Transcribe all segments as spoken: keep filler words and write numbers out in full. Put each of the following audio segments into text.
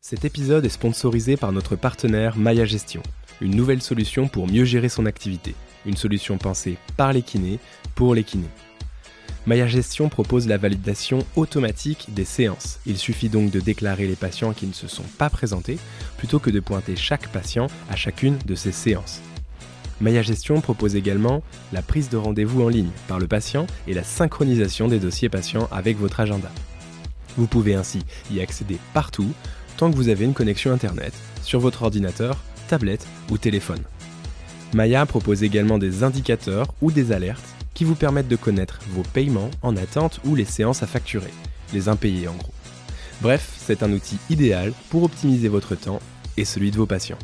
Cet épisode est sponsorisé par notre partenaire Maya Gestion, une nouvelle solution pour mieux gérer son activité, une solution pensée par les kinés, pour les kinés. Maya Gestion propose la validation automatique des séances. Il suffit donc de déclarer les patients qui ne se sont pas présentés, plutôt que de pointer chaque patient à chacune de ses séances. Maya Gestion propose également la prise de rendez-vous en ligne par le patient et la synchronisation des dossiers patients avec votre agenda. Vous pouvez ainsi y accéder partout, tant que vous avez une connexion internet, sur votre ordinateur, tablette ou téléphone. Maya propose également des indicateurs ou des alertes qui vous permettent de connaître vos paiements en attente ou les séances à facturer, les impayés en gros. Bref, c'est un outil idéal pour optimiser votre temps et celui de vos patients.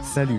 Salut,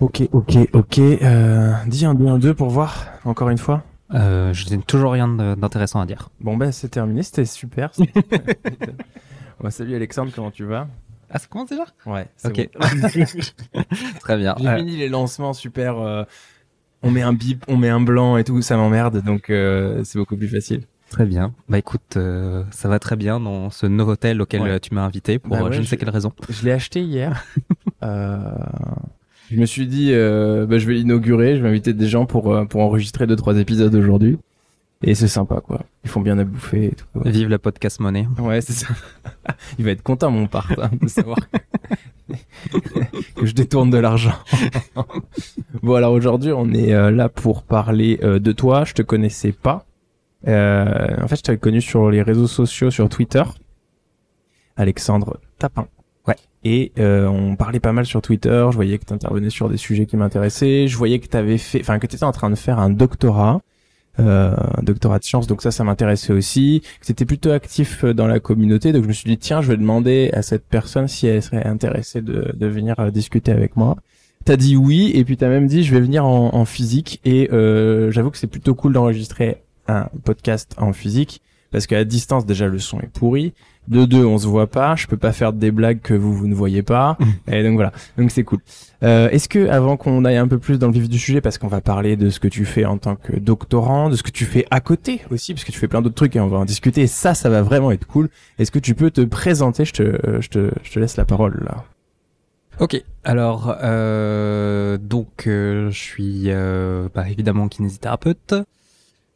Ok, ok, ok. Euh, dis un, deux, un, deux pour voir, encore une fois. Euh, je n'ai toujours rien d'intéressant à dire. Bon, ben, c'est terminé, c'était super. Bon, salut Alexandre, comment tu vas? Ah, ça commence déjà? Ouais, c'est okay. Bon. Très bien. J'ai euh... fini les lancements super. Euh, on met un bip, on met un blanc et tout, ça m'emmerde, donc euh, c'est beaucoup plus facile. Très bien. Bah écoute, euh, ça va très bien dans ce Novotel auquel ouais. tu m'as invité pour bah ouais, je ne sais je... quelle raison. Je l'ai acheté hier. euh... Je me suis dit, euh, bah, je vais l'inaugurer, je vais inviter des gens pour euh, pour enregistrer deux trois épisodes aujourd'hui, et c'est sympa quoi. Ils font bien à bouffer et tout. Ouais. Vive la podcast monnaie. Ouais, c'est ça. Il va être content mon part hein, de savoir que je détourne de l'argent. Bon alors aujourd'hui on est euh, là pour parler euh, de toi. Je te connaissais pas. Euh, en fait, je t'avais connu sur les réseaux sociaux, sur Twitter. Alexandre Taupin. Ouais. Et euh, on parlait pas mal sur Twitter, je voyais que t'intervenais sur des sujets qui m'intéressaient, je voyais que t'avais fait, enfin que t'étais en train de faire un doctorat, euh, un doctorat de sciences, donc ça, ça m'intéressait aussi, que t'étais plutôt actif dans la communauté, donc je me suis dit tiens, je vais demander à cette personne si elle serait intéressée de, de venir discuter avec moi. T'as dit oui, et puis t'as même dit je vais venir en, en physique, et euh, j'avoue que c'est plutôt cool d'enregistrer un podcast en physique, parce qu'à distance, déjà, le son est pourri. De deux, on se voit pas. Je peux pas faire des blagues que vous, vous ne voyez pas. Et donc, voilà. Donc, c'est cool. Euh, est-ce que, avant qu'on aille un peu plus dans le vif du sujet, parce qu'on va parler de ce que tu fais en tant que doctorant, de ce que tu fais à côté aussi, parce que tu fais plein d'autres trucs et on va en discuter. Et ça, ça va vraiment être cool. Est-ce que tu peux te présenter? Je te, je te, je te laisse la parole, là. Ok. Alors, euh, donc, euh, je suis, euh, bah, évidemment kinésithérapeute.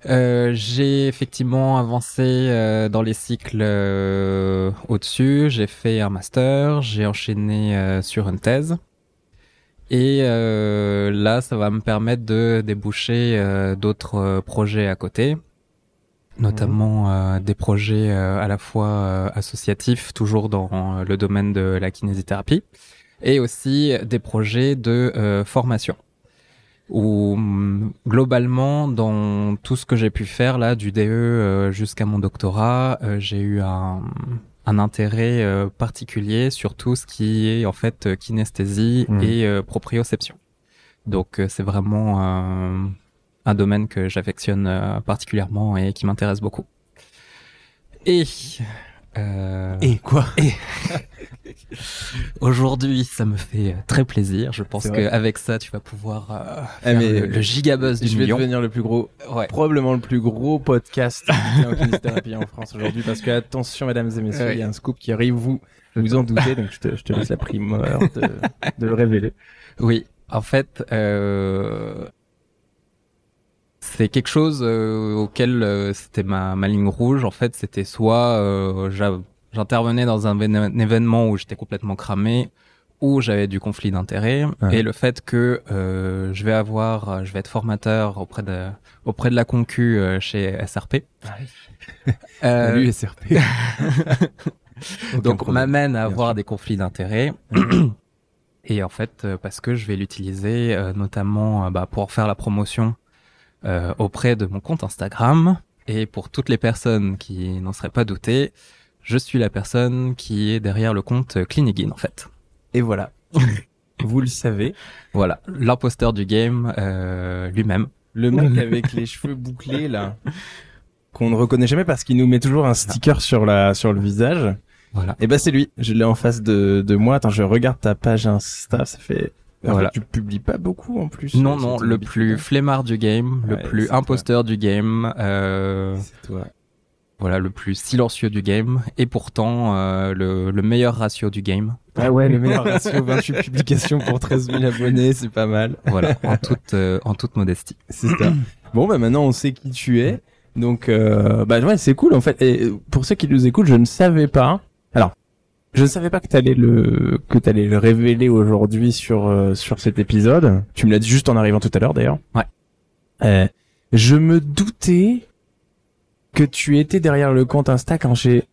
Euh, j'ai effectivement avancé euh, dans les cycles euh, au-dessus, j'ai fait un master, j'ai enchaîné euh, sur une thèse et euh, là ça va me permettre de déboucher euh, d'autres euh, projets à côté, notamment mmh. euh, des projets euh, à la fois euh, associatifs, toujours dans euh, le domaine de la kinésithérapie, et aussi des projets de euh, formation. Où globalement, dans tout ce que j'ai pu faire là, du D E euh, jusqu'à mon doctorat, euh, j'ai eu un, un intérêt euh, particulier sur tout ce qui est en fait euh, kinesthésie mmh. et euh, proprioception. Donc euh, c'est vraiment euh, un domaine que j'affectionne euh, particulièrement et qui m'intéresse beaucoup. Et Euh... Et quoi et... Aujourd'hui, ça me fait très plaisir. Je pense qu'avec ça, tu vas pouvoir euh, faire ah, mais le, le gigabuzz du je million. Je vais devenir le plus gros, ouais. probablement le plus gros podcast en kinésithérapie en France aujourd'hui. Parce que attention, mesdames et messieurs, il ouais. y a un scoop qui arrive. Vous vous en doutez, donc je te, je te laisse la primeur de, de le révéler. Oui, en fait. Euh... C'est quelque chose euh, auquel euh, c'était ma, ma ligne rouge. En fait, c'était soit euh, j'a- j'intervenais dans un, vé- un événement où j'étais complètement cramé, ou j'avais du conflit d'intérêts. Ouais. Et le fait que euh, je vais avoir, je vais être formateur auprès de auprès de la concu euh, chez S R P. Ouais. Euh, Salut S R P. Donc on m'amène à avoir des conflits d'intérêts. Et en fait, parce que je vais l'utiliser euh, notamment euh, bah, pour faire la promotion. Euh, auprès de mon compte Instagram Et pour toutes les personnes qui n'en seraient pas doutées, je suis la personne qui est derrière le compte Cliniguide, en fait. Et voilà. Vous le savez. Voilà, l'imposteur du game euh, lui-même. Le mec avec les cheveux bouclés, là, qu'on ne reconnaît jamais parce qu'il nous met toujours un sticker ah. sur, la, sur le visage. Voilà. Et ben c'est lui. Je l'ai en face de, de moi. Attends, je regarde ta page Insta, ça fait... Voilà. Tu publies pas beaucoup en plus. Non, non, le plus flemmard du game, ouais, le plus imposteur toi. du game. Euh... C'est toi. Voilà, le plus silencieux du game et pourtant euh, le, le meilleur ratio du game. Ah ouais, le meilleur ratio, vingt-huit publications pour treize mille abonnés, c'est pas mal. Voilà, en toute, euh, en toute modestie. C'est ça. Bon, bah maintenant on sait qui tu es, donc euh, bah ouais, c'est cool en fait. Et pour ceux qui nous écoutent, je ne savais pas. Alors, je ne savais pas que t'allais le que t'allais le révéler aujourd'hui sur euh, sur cet épisode. Tu me l'as dit juste en arrivant tout à l'heure d'ailleurs. Ouais. Euh, je me doutais que tu étais derrière le compte Insta quand j'ai...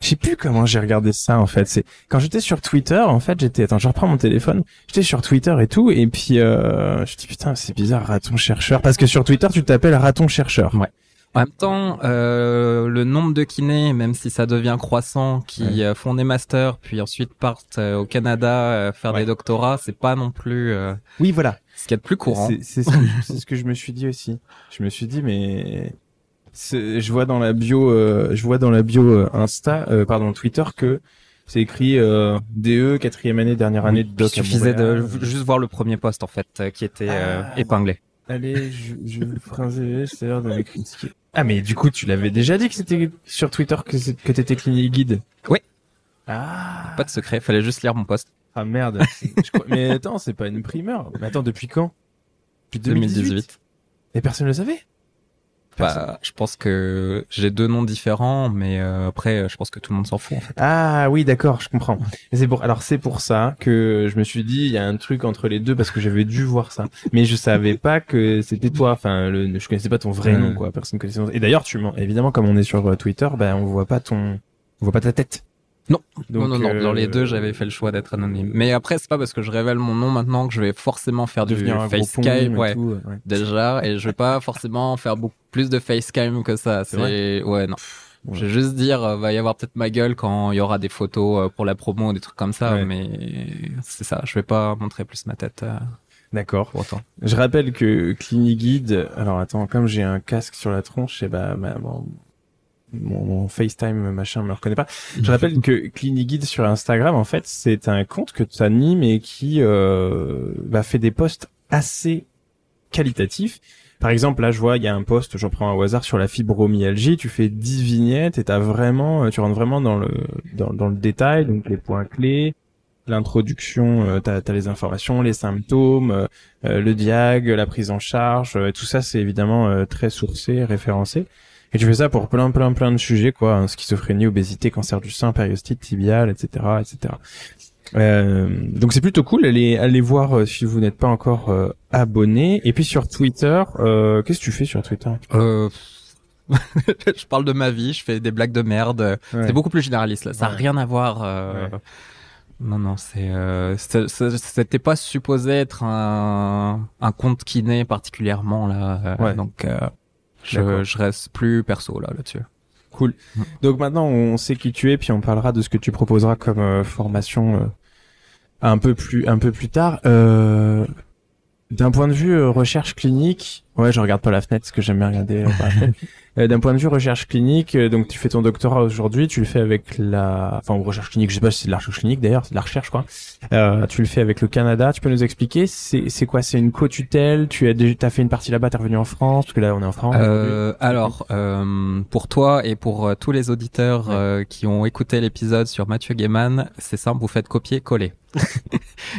Je sais plus comment j'ai regardé ça, en fait. C'est quand j'étais sur Twitter, en fait, j'étais... Attends, je reprends mon téléphone. J'étais sur Twitter et tout, et puis... Euh... Je me dis, putain, c'est bizarre, Raton Chercheur. Parce que sur Twitter, tu t'appelles Raton Chercheur. Ouais. En même temps, euh, le nombre de kinés, même si ça devient croissant, qui ouais. font des masters, puis ensuite partent au Canada faire ouais. des doctorats, c'est pas non plus... Euh... Oui, voilà. Ce qu'il y a de plus courant. C'est, c'est, c'est ce que je me suis dit aussi. Je me suis dit, mais... C'est, je vois dans la bio, euh, je vois dans la bio euh, Insta, euh, pardon Twitter que c'est écrit euh, D E quatrième année, dernière année de doc. Il suffisait de juste voir le premier post en fait euh, qui était euh, ah, épinglé. Allez, je, je prince, c'est l'heure de me critiquer. Ah mais du coup tu l'avais déjà dit que c'était sur Twitter que c'est, que t'étais Cliniguide. Oui. Ah. Pas de secret, fallait juste lire mon post. Ah merde. je crois... Mais attends, c'est pas une primeur. Mais attends, depuis quand? Depuis deux mille dix-huit. Et personne le savait. Bah, je pense que j'ai deux noms différents, mais euh, après, je pense que tout le monde s'en fout. En fait. Ah oui, d'accord, je comprends. Et c'est pour, alors c'est pour ça que je me suis dit, il y a un truc entre les deux parce que j'avais dû voir ça, mais je savais pas que c'était toi. Enfin, le, je connaissais pas ton vrai nom, quoi. Personne connaissait. Et d'ailleurs, tu mens. Évidemment, comme on est sur Twitter, ben bah, on voit pas ton, on voit pas ta tête. Non, Donc, non, non, euh... dans les deux, j'avais fait le choix d'être anonyme. Mais après, c'est pas parce que je révèle mon nom maintenant que je vais forcément faire du facecam, ouais, ouais, déjà, et je vais pas forcément faire beaucoup plus de facecam que ça. C'est, c'est... ouais, non. Pff, ouais. Je vais juste dire, euh, va y avoir peut-être ma gueule quand il y aura des photos euh, pour la promo ou des trucs comme ça, ouais. mais c'est ça. Je vais pas montrer plus ma tête. Euh... D'accord. Pourtant. Je rappelle que Cliniguide. Alors attends, comme j'ai un casque sur la tronche, et bah, bah bon. Mon, mon FaceTime machin me reconnaît pas. Je rappelle que Cliniguide sur Instagram, en fait, c'est un compte que tu animes et qui euh, bah, fait des posts assez qualitatifs. Par exemple, là, je vois, il y a un post, j'en prends un au hasard, sur la fibromyalgie. Tu fais dix vignettes et t'as vraiment, tu rentres vraiment dans le dans, dans le détail, donc les points clés, l'introduction, euh, t'as, t'as les informations, les symptômes, euh, le diag, la prise en charge, euh, tout ça, c'est évidemment euh, très sourcé, référencé. Et tu fais ça pour plein, plein, plein de sujets, quoi. Hein, schizophrénie, obésité, cancer du sein, périostite tibiale, et cetera, et cetera. Euh, donc c'est plutôt cool. Allez, allez voir euh, si vous n'êtes pas encore euh, abonné. Et puis sur Twitter, euh, qu'est-ce que tu fais sur Twitter ? Euh... Je parle de ma vie, je fais des blagues de merde. Ouais. C'est beaucoup plus généraliste, là. Ça n'a ouais. rien à voir. Euh... Ouais. Non, non, c'est, euh, c'est, c'est, c'était pas supposé être un, un compte kiné particulièrement, là. Euh, ouais. Donc... Euh... Je, je reste plus perso là là-dessus. Cool. Donc maintenant on sait qui tu es, puis on parlera de ce que tu proposeras comme euh, formation euh, un peu plus un peu plus tard. Euh, d'un point de vue euh, recherche clinique, ouais, je regarde pas la fenêtre parce que j'aime bien regarder euh, par la fenêtre. Euh, d'un point de vue recherche clinique, euh, donc tu fais ton doctorat aujourd'hui, tu le fais avec la, enfin recherche clinique, je sais pas si c'est de la recherche clinique d'ailleurs, c'est de la recherche quoi. Euh, tu le fais avec le Canada. Tu peux nous expliquer c'est c'est quoi, c'est une co-tutelle? Tu as déjà, t'as fait une partie là-bas, t'es revenu en France parce que là on est en France. Euh, alors euh, pour toi et pour euh, tous les auditeurs ouais. euh, qui ont écouté l'épisode sur Mathieu Guémann, c'est simple, vous faites copier-coller.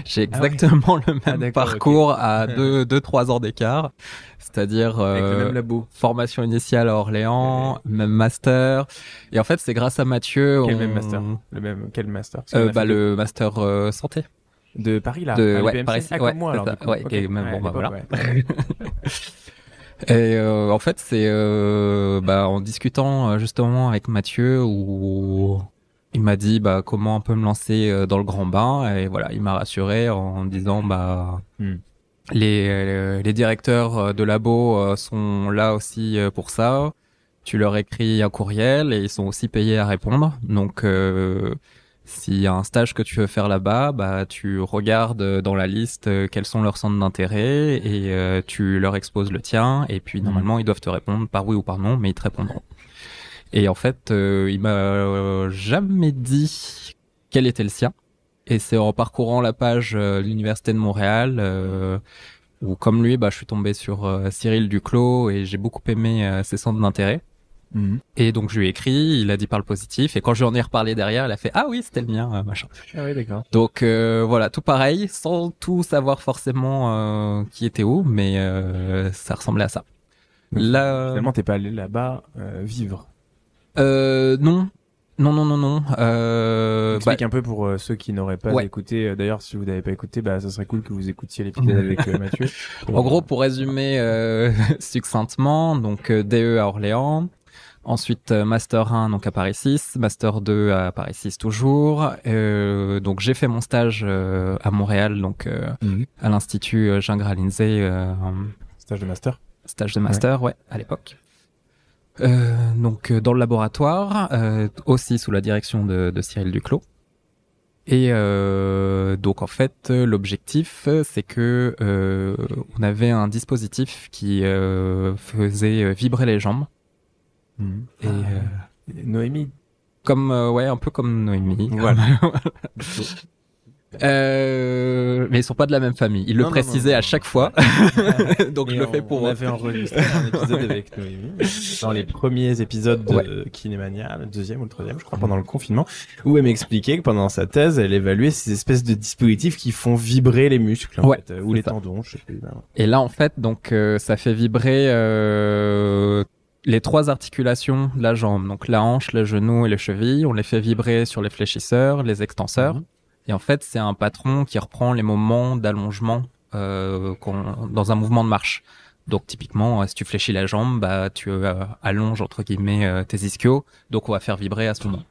J'ai exactement ah ouais. le même ah, parcours okay. à deux deux trois ans d'écart. C'est-à-dire euh, labo. Formation initiale à Orléans, ouais. même master. Et en fait, c'est grâce à Mathieu. Quel on... même master Le même quel master euh, Bah le master euh, santé de Paris là. De, ouais, Paris ah, ouais, comme moi alors. Du coup. Ouais, okay. et même, ouais, bon bah voilà. Ouais. Et euh, en fait, c'est euh, bah en discutant justement avec Mathieu où il m'a dit bah comment on peut me lancer dans le grand bain et voilà, il m'a rassuré en disant bah. Hmm. Les, les, les directeurs de labo sont là aussi pour ça. tu leur écris un courriel et ils sont aussi payés à répondre. Donc, euh, s'il y a un stage que tu veux faire là-bas, bah, tu regardes dans la liste quels sont leurs centres d'intérêt et euh, tu leur exposes le tien. Et puis, normalement, ils doivent te répondre par oui ou par non, mais ils te répondront. Et en fait, euh, il m'a euh, jamais dit quel était le sien. Et c'est en parcourant la page euh, de l'Université de Montréal euh, où, comme lui, bah, je suis tombé sur euh, Cyril Duclos et j'ai beaucoup aimé euh, ses centres d'intérêt. Mmh. Et donc, je lui ai écrit, il a dit par le positif. Et quand je lui en ai reparlé derrière, il a fait « Ah oui, c'était le mien, euh, machin. » Ah oui, d'accord. Donc, euh, voilà, tout pareil, sans tout savoir forcément euh, qui était où, mais euh, ça ressemblait à ça. Donc, là, finalement, t'es pas allé là-bas euh, vivre. Euh, non. Non, non, non, non. Euh, Explique bah... un peu pour euh, ceux qui n'auraient pas ouais. écouté. D'ailleurs, si vous n'avez pas écouté, bah, ça serait cool que vous écoutiez l'épisode avec euh, Mathieu. Pour... En gros, pour résumer euh, succinctement, donc euh, D E à Orléans, ensuite euh, Master un donc à Paris six, Master deux à Paris six toujours. Euh, donc j'ai fait mon stage euh, à Montréal, donc euh, mm-hmm. à l'Institut Jean Gralinsey. Euh, stage de Master. Stage de Master, ouais, ouais à l'époque. Euh, donc dans le laboratoire, euh, aussi sous la direction de, de Cyril Duclos. Et euh, donc en fait, l'objectif, c'est que euh, on avait un dispositif qui euh, faisait vibrer les jambes. Mmh. Et, euh, et Noémie, comme euh, ouais, un peu comme Noémie. Voilà. Euh, mais ils sont pas de la même famille. Ils non, le précisaient non, non, à non. chaque fois. Donc et je on, le fais pour. On avait enregistré un épisode avec Noémie dans les premiers épisodes de ouais. Kinemania, le deuxième ou le troisième, je crois, pendant le confinement, où elle m'expliquait que pendant sa thèse, elle évaluait ces espèces de dispositifs qui font vibrer les muscles, en ouais, fait, ou les ça. tendons, je sais plus. Ben ouais. Et là, en fait, donc euh, ça fait vibrer euh, les trois articulations de la jambe, donc la hanche, le genou et les chevilles. On les fait vibrer sur les fléchisseurs, les extenseurs. Mm-hmm. Et en fait, c'est un patron qui reprend les moments d'allongement euh, qu'on, dans un mouvement de marche. Donc typiquement, euh, si tu fléchis la jambe, bah tu euh, allonges entre guillemets euh, tes ischios. Donc on va faire vibrer à ce moment.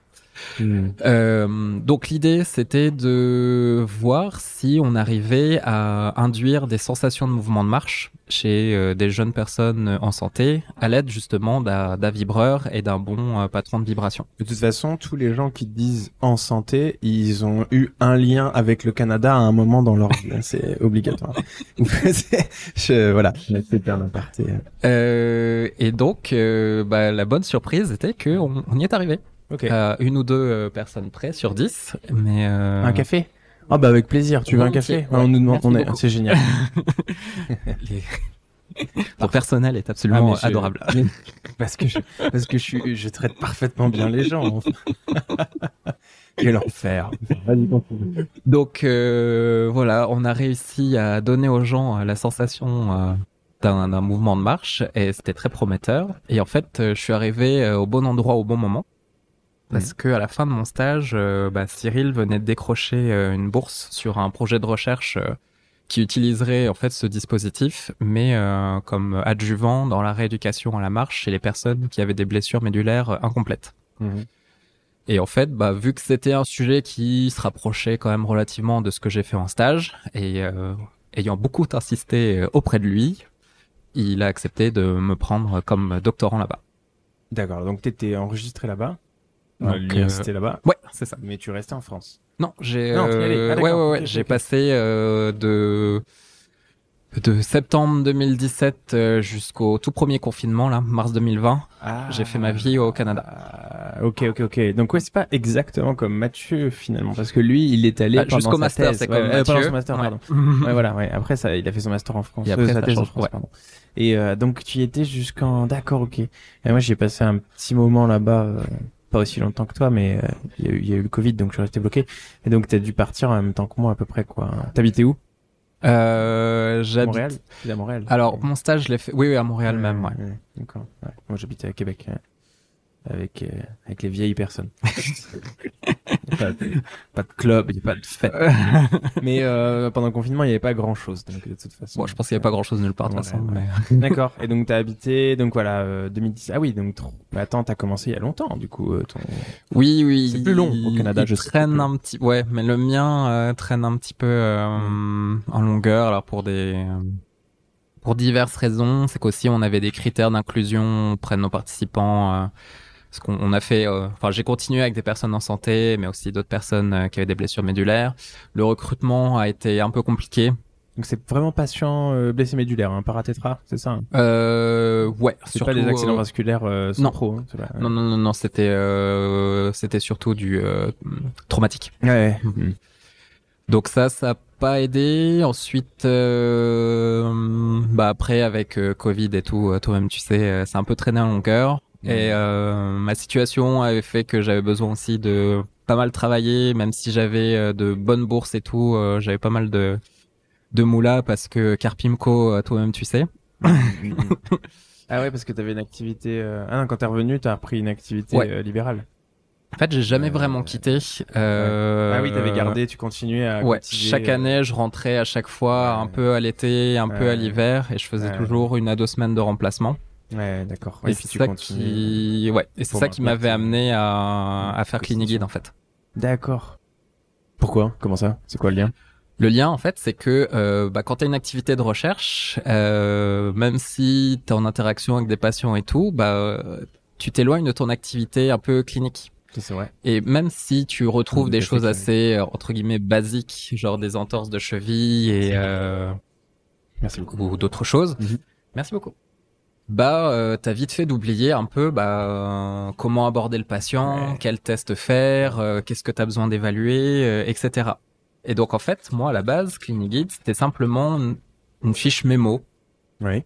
Mmh. Euh, donc l'idée, c'était de voir si on arrivait à induire des sensations de mouvement de marche chez euh, des jeunes personnes en santé à l'aide justement d'un, d'un vibreur et d'un bon euh, patron de vibration. De toute façon, tous les gens qui disent en santé, ils ont eu un lien avec le Canada à un moment dans leur vie. C'est obligatoire. c'est, je, voilà. C'est un aparté. Euh, et donc, euh, bah, la bonne surprise était qu'on on y est arrivé. Okay. Euh, une ou deux euh, personnes près sur dix, mais euh... un café. Ah oh, bah avec plaisir. Tu veux oui, un café okay. ouais, On nous demande. On est. Beaucoup. C'est génial. Les... Ton personnel est absolument ah, je... adorable. Mais... Parce que je... parce que je suis, je traite parfaitement bien les gens. Enfin. Quel enfer. Vas-y, continue. Donc euh, voilà, on a réussi à donner aux gens la sensation. Euh... D'un, d'un mouvement de marche et c'était très prometteur et en fait je suis arrivé au bon endroit au bon moment parce mmh. que à la fin de mon stage euh, bah, Cyril venait de décrocher euh, une bourse sur un projet de recherche euh, qui utiliserait en fait ce dispositif mais euh, comme adjuvant dans la rééducation à la marche chez les personnes qui avaient des blessures médulaires incomplètes. Mmh. Et en fait, bah, vu que c'était un sujet qui se rapprochait quand même relativement de ce que j'ai fait en stage et euh, ayant beaucoup insisté auprès de lui, il a accepté de me prendre comme doctorant là-bas. D'accord, donc t'étais enregistré là-bas, à l'université euh... là-bas. Ouais, c'est ça. Mais tu restais en France. Non, j'ai. Non, euh... ah, ouais, ouais, ouais. Okay, j'ai okay. passé euh, de de septembre deux mille dix-sept jusqu'au tout premier confinement là, mars deux mille vingt. Ah, j'ai fait ma vie au Canada. Ah, ok, ok, ok. Donc ouais, c'est pas exactement comme Mathieu finalement, parce que lui, il est allé ah, pendant jusqu'au sa master, thèse. C'est comme ouais, Mathieu. Euh, pendant son master, ouais. pardon. ouais, voilà. Ouais. Après ça, il a fait son master en France. Et après sa thèse en France, ouais. pardon. Et euh, donc tu y étais jusqu'en d'accord ok et moi j'ai passé un petit moment là-bas euh, pas aussi longtemps que toi mais il euh, y, y a eu le Covid donc je suis resté bloqué et donc t'as dû partir en même temps que moi à peu près quoi. T'habitais où? Euh, j'habite... Montréal. C'est à Montréal. Alors mon stage je l'ai fait oui oui à Montréal euh, même ouais. Euh, d'accord. Ouais. Moi j'habitais à Québec euh, avec euh, avec les vieilles personnes. Pas de, pas de club, il n'y a pas de fête. Mais euh, pendant le confinement, il n'y avait pas grand-chose. Donc, de toute façon. Bon, je pense qu'il n'y avait pas grand-chose nulle part, de toute façon. Mais... D'accord. Et donc, tu as habité, donc voilà, euh, deux mille dix. Ah oui, donc, trop... mais attends, tu as commencé il y a longtemps, du coup. Ton... Oui, oui. C'est plus long au Canada, je sais. Traîne un petit... Ouais, mais le mien euh, traîne un petit peu euh, en longueur, alors pour des... pour diverses raisons. C'est qu'aussi, on avait des critères d'inclusion auprès de nos participants. Euh, parce qu'on on a fait... Euh, enfin, j'ai continué avec des personnes en santé, mais aussi d'autres personnes euh, qui avaient des blessures médulaires. Le recrutement a été un peu compliqué. Donc, c'est vraiment patient euh, blessé médulaire, hein, paratétra, c'est ça hein euh, ouais. C'est surtout, pas des accidents euh, vasculaires euh, sans non. pro. Hein, c'est pas, euh... Non, non, non, non, c'était, euh, c'était surtout du euh, traumatique. Ouais. Mm-hmm. Donc ça, ça n'a pas aidé. Ensuite, euh, bah après, avec euh, Covid et tout, toi-même, tu sais, c'est un peu traîné en longueur. Mmh. Et euh, ma situation avait fait que j'avais besoin aussi de pas mal travailler, même si j'avais de bonnes bourses et tout. Euh, j'avais pas mal de, de moula parce que Carpimco, toi-même, tu sais. Ah ouais, parce que t'avais une activité... Euh... Ah non, quand t'es revenu, t'as repris une activité ouais. euh, libérale. En fait, j'ai jamais euh, vraiment quitté. Euh... Ah oui, t'avais gardé, tu continuais à. Ouais. Cultiver. Chaque année, je rentrais à chaque fois, ouais. un peu à l'été, un ouais. peu à l'hiver, et je faisais ouais. toujours une à deux semaines de remplacement. Ouais, d'accord. Et, et puis c'est tu ça qui, ouais, et c'est ça qui m'avait amené à à faire Cliniguide en fait. D'accord. Pourquoi ? Comment ça ? C'est quoi le lien ? Le lien, en fait, c'est que euh, bah, quand t'as une activité de recherche, euh, même si t'es en interaction avec des patients et tout, bah, tu t'éloignes de ton activité un peu clinique. C'est vrai. Et même si tu retrouves des choses assez euh, entre guillemets basiques, genre des entorses de cheville et euh, merci beaucoup ou d'autres choses. Mm-hmm. Merci beaucoup. Bah, euh, t'as vite fait d'oublier un peu bah euh, comment aborder le patient, ouais. quel test faire, euh, qu'est-ce que t'as besoin d'évaluer, euh, et cetera. Et donc en fait, moi à la base, Cliniguide, c'était simplement une, une fiche mémo oui.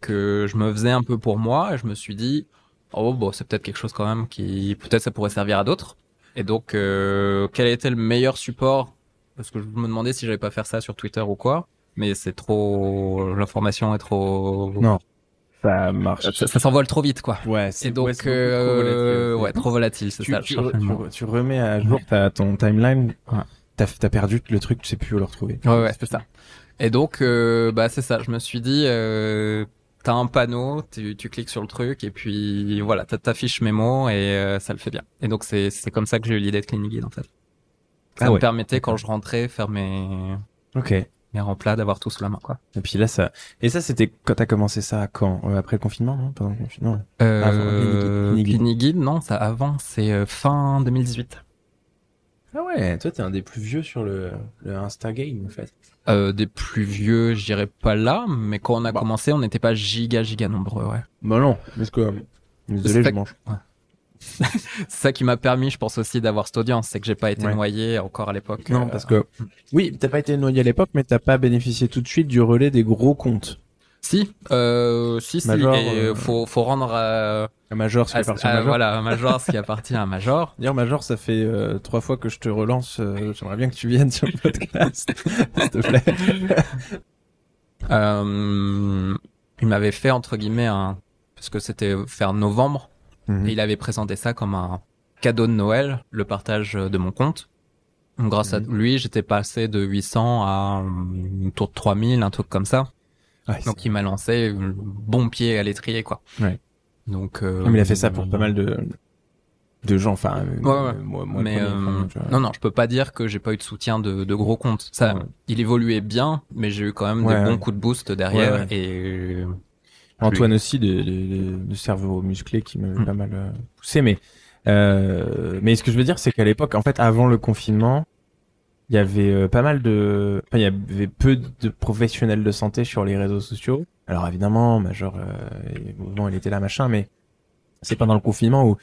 que je me faisais un peu pour moi et je me suis dit. Oh bon, c'est peut-être quelque chose quand même qui peut-être ça pourrait servir à d'autres. Et donc, euh, quel était le meilleur support ? Parce que je me demandais si j'allais pas faire ça sur Twitter ou quoi. Mais c'est trop, l'information est trop. Non, ça marche. Ça, ça s'envole trop vite, quoi. Ouais. C'est... Et donc, ouais, c'est euh... trop volatile. Ouais, trop volatile, c'est tu, ça. Tu, re, tu remets à jour ta ton timeline. Ouais. T'as, t'as perdu le truc, tu sais plus où le retrouver. Ouais, ouais, c'est ça. Et donc, euh, bah c'est ça. Je me suis dit. Euh... T'as un panneau, tu, tu cliques sur le truc et puis voilà, t'as ta fiche mémo et euh, ça le fait bien. Et donc c'est c'est comme ça que j'ai eu l'idée de Cliniguide en fait. Ça ah me ouais. permettait quand je rentrais faire mes ok mes remplats d'avoir tout sous la main quoi. Et puis là ça et ça c'était quand t'as commencé ça quand euh, après le confinement hein pendant le confinement. Euh, avant Cliniguide. Cliniguide non ça avant c'est fin deux mille dix-huit. Ah ouais, toi t'es un des plus vieux sur le, le Insta game en fait. Euh, des plus vieux, je dirais pas là, mais quand on a bah. commencé, on n'était pas giga giga nombreux, ouais. Bah non, parce que euh, désolé, je mange. Ouais. C'est ça qui m'a permis, je pense aussi, d'avoir cette audience, c'est que j'ai pas été ouais. noyé encore à l'époque. Non, euh... parce que oui, t'as pas été noyé à l'époque, mais t'as pas bénéficié tout de suite du relais des gros comptes. Si, euh, si, si, Major, et euh, faut, faut rendre à, à Major ce qui appartient à, à Major. Voilà, à Major ce qui appartient à Major. D'ailleurs, Major, ça fait euh, trois fois que je te relance, euh, j'aimerais bien que tu viennes sur le podcast, s'il te plaît. Euh, il m'avait fait, entre guillemets, un, parce que c'était vers novembre, mm-hmm. et il avait présenté ça comme un cadeau de Noël, le partage de mon compte. Donc, grâce mm-hmm. à lui, j'étais passé de huit cents à autour de trois mille, un truc comme ça. Ouais, donc c'est... il m'a lancé le bon pied à l'étrier quoi. Ouais. Donc euh, non, mais il a fait ça pour euh... pas mal de de gens enfin ouais, ouais. Moi, moi mais premier, euh... enfin, non non, je peux pas dire que j'ai pas eu de soutien de de gros comptes. Ça ouais. il évoluait bien mais j'ai eu quand même ouais, des ouais. bons coups de boost derrière ouais, ouais. et Antoine aussi des des cerveaux musclés qui m'avait mmh. pas mal euh, poussé mais euh mais ce que je veux dire c'est qu'à l'époque en fait avant le confinement il y avait pas mal de, enfin, il y avait peu de professionnels de santé sur les réseaux sociaux. Alors évidemment, Major, euh, il était là, machin, mais c'est pendant le confinement où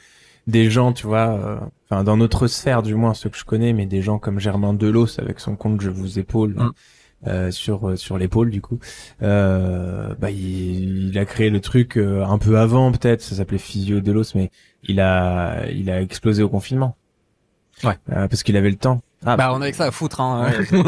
des gens, tu vois, euh, enfin, dans notre sphère, du moins, ceux que je connais, mais des gens comme Germain Delos avec son compte Je vous épaule, mm. euh, sur, sur l'épaule, du coup, euh, bah, il, il a créé le truc euh, un peu avant, peut-être, ça s'appelait Physio Delos, mais il a, il a explosé au confinement. Ouais. Euh, parce qu'il avait le temps. Ah, bah, on avait que ça à foutre, hein. Ouais,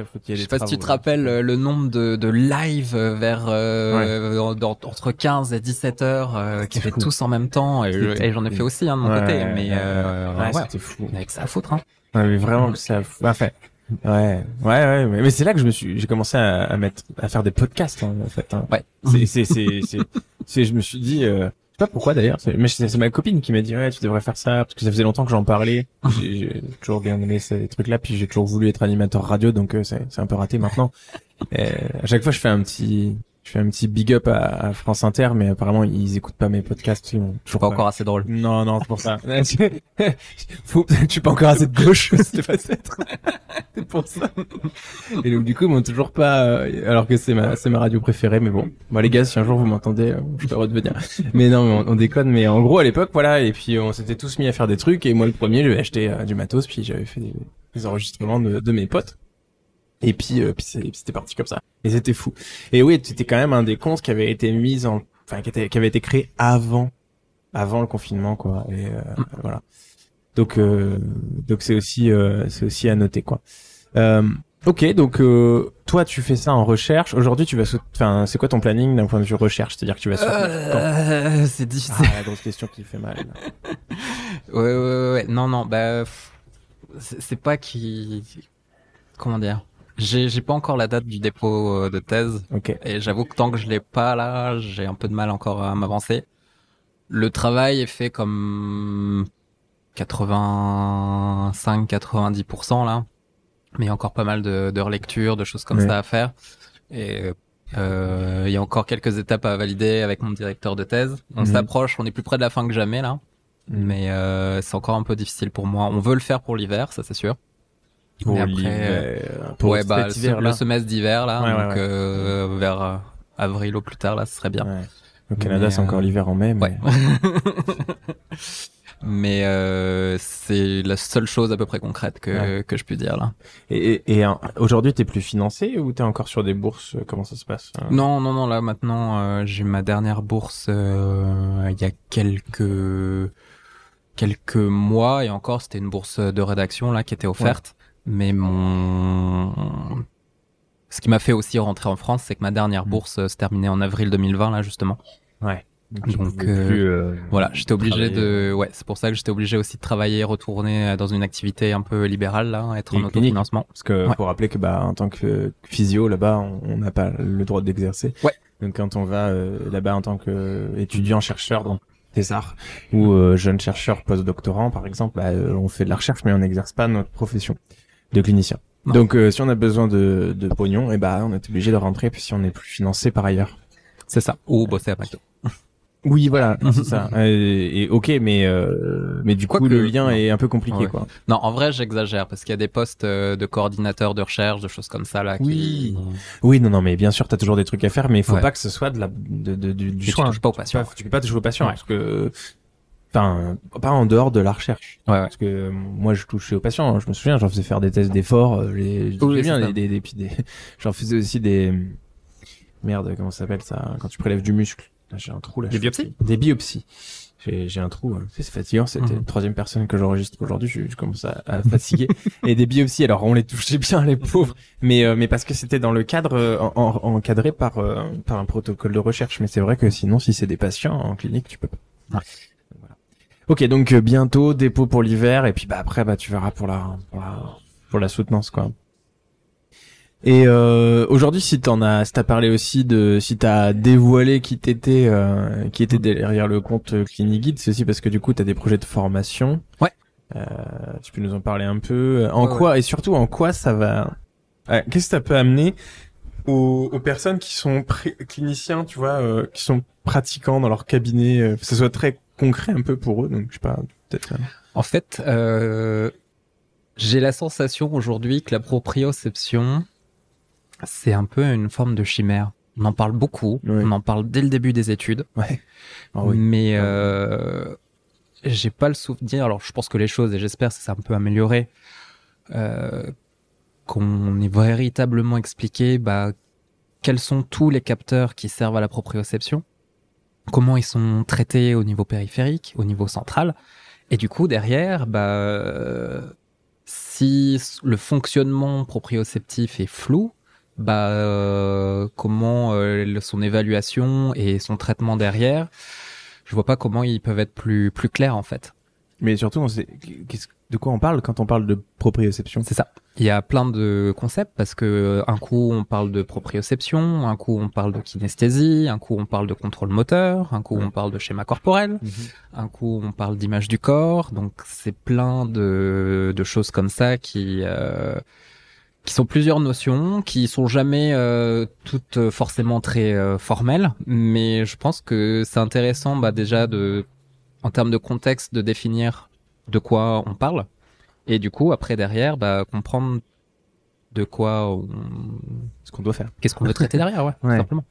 à foutre, je sais pas travaux, si tu te ouais. rappelles le nombre de, de live vers, euh, ouais. dans, entre quinze et dix-sept heures, euh, qui fait fou. Tous en même temps. Et, je, et j'en ai fait aussi, hein, de mon ouais, côté. Ouais, mais, euh, ouais, ouais, ouais, c'était fou. On avait que ça à foutre, hein. Ouais, mais vraiment que ça à foutre. Enfin, ouais. Ouais, ouais, mais, mais c'est là que je me suis, j'ai commencé à, à mettre, à faire des podcasts, hein, en fait, hein. Ouais. C'est, c'est, c'est, c'est, c'est, je me suis dit, euh, je sais pas pourquoi d'ailleurs, c'est... mais c'est, c'est ma copine qui m'a dit ouais tu devrais faire ça parce que ça faisait longtemps que j'en parlais. J'ai, j'ai toujours bien aimé ces trucs-là, puis j'ai toujours voulu être animateur radio donc euh, c'est, c'est un peu raté maintenant. Et à chaque fois je fais un petit Je fais un petit big up à, à France Inter, mais apparemment ils écoutent pas mes podcasts. Ils m'ont toujours pas, pas encore assez drôle. Non, non, c'est pour ça. Faut, je suis pas encore assez de gauche. C'était pas être. C'est pour ça. Et donc du coup, ils m'ont toujours pas. Euh, alors que c'est ma, c'est ma radio préférée, mais bon. Bon les gars, si un jour vous m'entendez, euh, je peux redevenir. Mais non, mais on, on déconne. Mais en gros, à l'époque, voilà. Et puis on s'était tous mis à faire des trucs. Et moi, le premier, j'avais acheté euh, du matos, puis j'avais fait des, des enregistrements de, de mes potes. Et puis, euh, puis, puis c'était parti comme ça. Et c'était fou. Et oui, c'était quand même un des cons qui avait été mis en, enfin, qui, était, qui avait été créé avant, avant le confinement, quoi. Et euh, voilà. Donc, euh, donc c'est aussi, euh, c'est aussi à noter, quoi. Euh, ok, donc euh, toi, tu fais ça en recherche. Aujourd'hui, tu vas, sou- enfin, c'est quoi ton planning d'un point de vue recherche, c'est-à-dire que tu vas soutenir euh, quand c'est difficile. Ah, la grosse question qui fait mal. ouais, ouais, ouais, ouais. Non, non, bah, c'est pas qui, comment dire. J'ai, j'ai pas encore la date du dépôt de thèse. Okay. Et j'avoue que tant que je l'ai pas là, j'ai un peu de mal encore à m'avancer. Le travail est fait comme quatre-vingt-cinq à quatre-vingt-dix pour cent là. Mais il y a encore pas mal de, de relectures, de choses comme ouais. ça à faire. Et, euh, il y a encore quelques étapes à valider avec mon directeur de thèse. On mmh. s'approche, on est plus près de la fin que jamais là. Mmh. Mais, euh, c'est encore un peu difficile pour moi. On veut le faire pour l'hiver, ça c'est sûr. Pour après, euh, pour ouais, bah, le, hiver, le semestre d'hiver là, ouais, donc ouais, ouais. Euh, vers euh, avril au plus tard là, ce serait bien. Ouais. Au Canada, mais, c'est euh... encore l'hiver en mai. Mais, ouais. mais euh, c'est la seule chose à peu près concrète que ouais. que je puis dire là. Et, et, et aujourd'hui, t'es plus financé ou t'es encore sur des bourses? Comment ça se passe? Non, non, non. Là maintenant, euh, j'ai ma dernière bourse euh, il y a quelques quelques mois et encore, c'était une bourse de rédaction là qui était offerte. Ouais. Mais mon, ce qui m'a fait aussi rentrer en France, c'est que ma dernière bourse euh, se terminait en avril deux mille vingt là justement. Ouais. Donc, donc euh, plus, euh, voilà, j'étais obligé travailler. de, ouais, c'est pour ça que j'étais obligé aussi de travailler, retourner dans une activité un peu libérale là, être et en autofinancement. Parce que ouais. faut rappeler que bah en tant que physio là-bas, on n'a pas le droit d'exercer. Ouais. Donc quand on va euh, là-bas en tant que étudiant chercheur dans des arts ou euh, jeune chercheur post-doctorant par exemple, bah, on fait de la recherche mais on n'exerce pas notre profession de clinicien. Non. Donc euh, si on a besoin de, de pognon, et eh ben on est obligé de rentrer puis si on n'est plus financé par ailleurs. C'est ça. Ou bosser à McDo. Oui, voilà, c'est ça. Et, et ok, mais euh, mais du quoi coup que... le lien non. est un peu compliqué, ouais. quoi. Non, en vrai, j'exagère parce qu'il y a des postes de coordinateur de recherche, de choses comme ça là. Oui. Qui... Oui, non, non, mais bien sûr, t'as toujours des trucs à faire, mais il faut ouais. pas que ce soit de la de, de, de du soin. Tu touches pas aux patients. Tu, tu peux pas toucher aux patients ouais. parce que. Enfin, pas en dehors de la recherche. Ouais, ouais. Parce que moi, je touchais aux patients. Je me souviens, j'en faisais faire des tests d'effort. Les, je oui, bien, les, des, des, des, j'en faisais aussi des... Merde, comment ça s'appelle ça? Quand tu prélèves du muscle. J'ai un trou là. Des biopsies? Des biopsies. J'ai, j'ai un trou. Hein. C'est, c'est fatigant. C'était mmh. la troisième personne que j'enregistre aujourd'hui. Je, je commence à, à fatiguer. Et des biopsies. Alors, on les touchait bien, les pauvres. Mais, euh, mais parce que c'était dans le cadre, euh, en, en, encadré par, euh, par un protocole de recherche. Mais c'est vrai que sinon, si c'est des patients en clinique, tu peux pas. Ouais. Ok, donc euh, bientôt dépôt pour l'hiver et puis bah après bah tu verras pour la pour la, pour la soutenance quoi. Et euh, aujourd'hui si t'en as, si t'as parlé aussi de, si t'as dévoilé qui t'étais, euh, qui était derrière le compte Cliniguide, c'est aussi parce que du coup t'as des projets de formation. Ouais. Euh, tu peux nous en parler un peu. En ouais, quoi ouais. et surtout en quoi ça va. Euh, qu'est-ce que ça peut amener aux, aux personnes qui sont pré- cliniciens, tu vois, euh, qui sont pratiquants dans leur cabinet, euh, que ce soit très concret un peu pour eux, donc je sais pas, peut-être... En fait, euh, j'ai la sensation aujourd'hui que la proprioception, c'est un peu une forme de chimère. On en parle beaucoup, oui. on en parle dès le début des études, ouais. ah oui. mais euh, j'ai pas le souvenir, alors je pense que les choses, et j'espère que ça s'est un peu amélioré, euh, qu'on ait véritablement expliqué bah, quels sont tous les capteurs qui servent à la proprioception, comment ils sont traités au niveau périphérique, au niveau central. Et du coup, derrière, bah, si le fonctionnement proprioceptif est flou, bah, euh, comment euh, son évaluation et son traitement derrière, je vois pas comment ils peuvent être plus, plus clairs, en fait. Mais surtout, on sait, de quoi on parle quand on parle de proprioception? C'est ça. Il y a plein de concepts parce que un coup on parle de proprioception, un coup on parle de kinesthésie, un coup on parle de contrôle moteur, un coup on parle de schéma corporel, mm-hmm. un coup on parle d'image du corps. Donc c'est plein de, de choses comme ça qui euh, qui sont plusieurs notions, qui sont jamais euh, toutes forcément très euh, formelles, mais je pense que c'est intéressant bah, déjà de, en termes de contexte, de définir de quoi on parle, et du coup après derrière bah, comprendre de quoi on... ce qu'on doit faire, qu'est-ce qu'on veut traiter derrière, ouais, ouais. Tout simplement.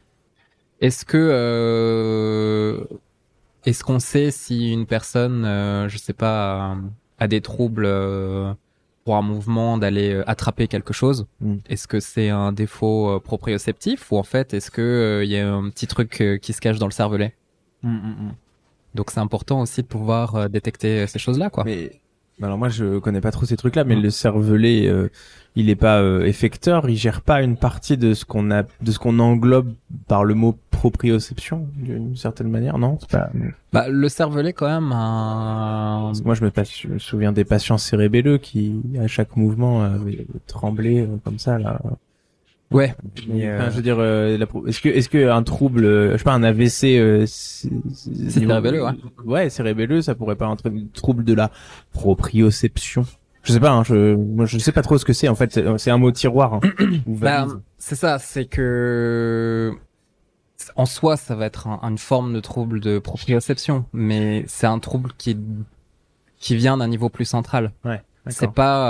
Est-ce que euh, est-ce qu'on sait si une personne, euh, je sais pas, a des troubles euh, pour un mouvement d'aller attraper quelque chose, mm. Est-ce que c'est un défaut euh, proprioceptif, ou en fait est-ce que il euh, y a un petit truc euh, qui se cache dans le cervelet? mm, mm, mm. Donc c'est important aussi de pouvoir euh, détecter ces choses-là, quoi. Mais alors moi je connais pas trop ces trucs-là, mais mm. le cervelet, euh, il est pas euh, effecteur, il gère pas une partie de ce qu'on a, de ce qu'on englobe par le mot proprioception d'une certaine manière, non? C'est pas. Bah le cervelet quand même. Un... Moi je me, pas, je me souviens des patients cérébelleux qui à chaque mouvement euh, tremblaient euh, comme ça là. Ouais. Et, euh... enfin, je veux dire, euh, la... est-ce que est-ce que un trouble, euh, je sais pas, un A V C, euh, c'est, c'est, c'est niveau... cérébelleux, ouais. Ouais, cérébelleux, ça pourrait pas entrer un trouble de la proprioception. Je sais pas, hein, je, moi je sais pas trop ce que c'est. En fait, c'est, c'est un mot tiroir. Hein, bah, c'est ça, c'est que en soi, ça va être un, une forme de trouble de proprioception, mais c'est un trouble qui qui vient d'un niveau plus central. Ouais. D'accord. C'est pas,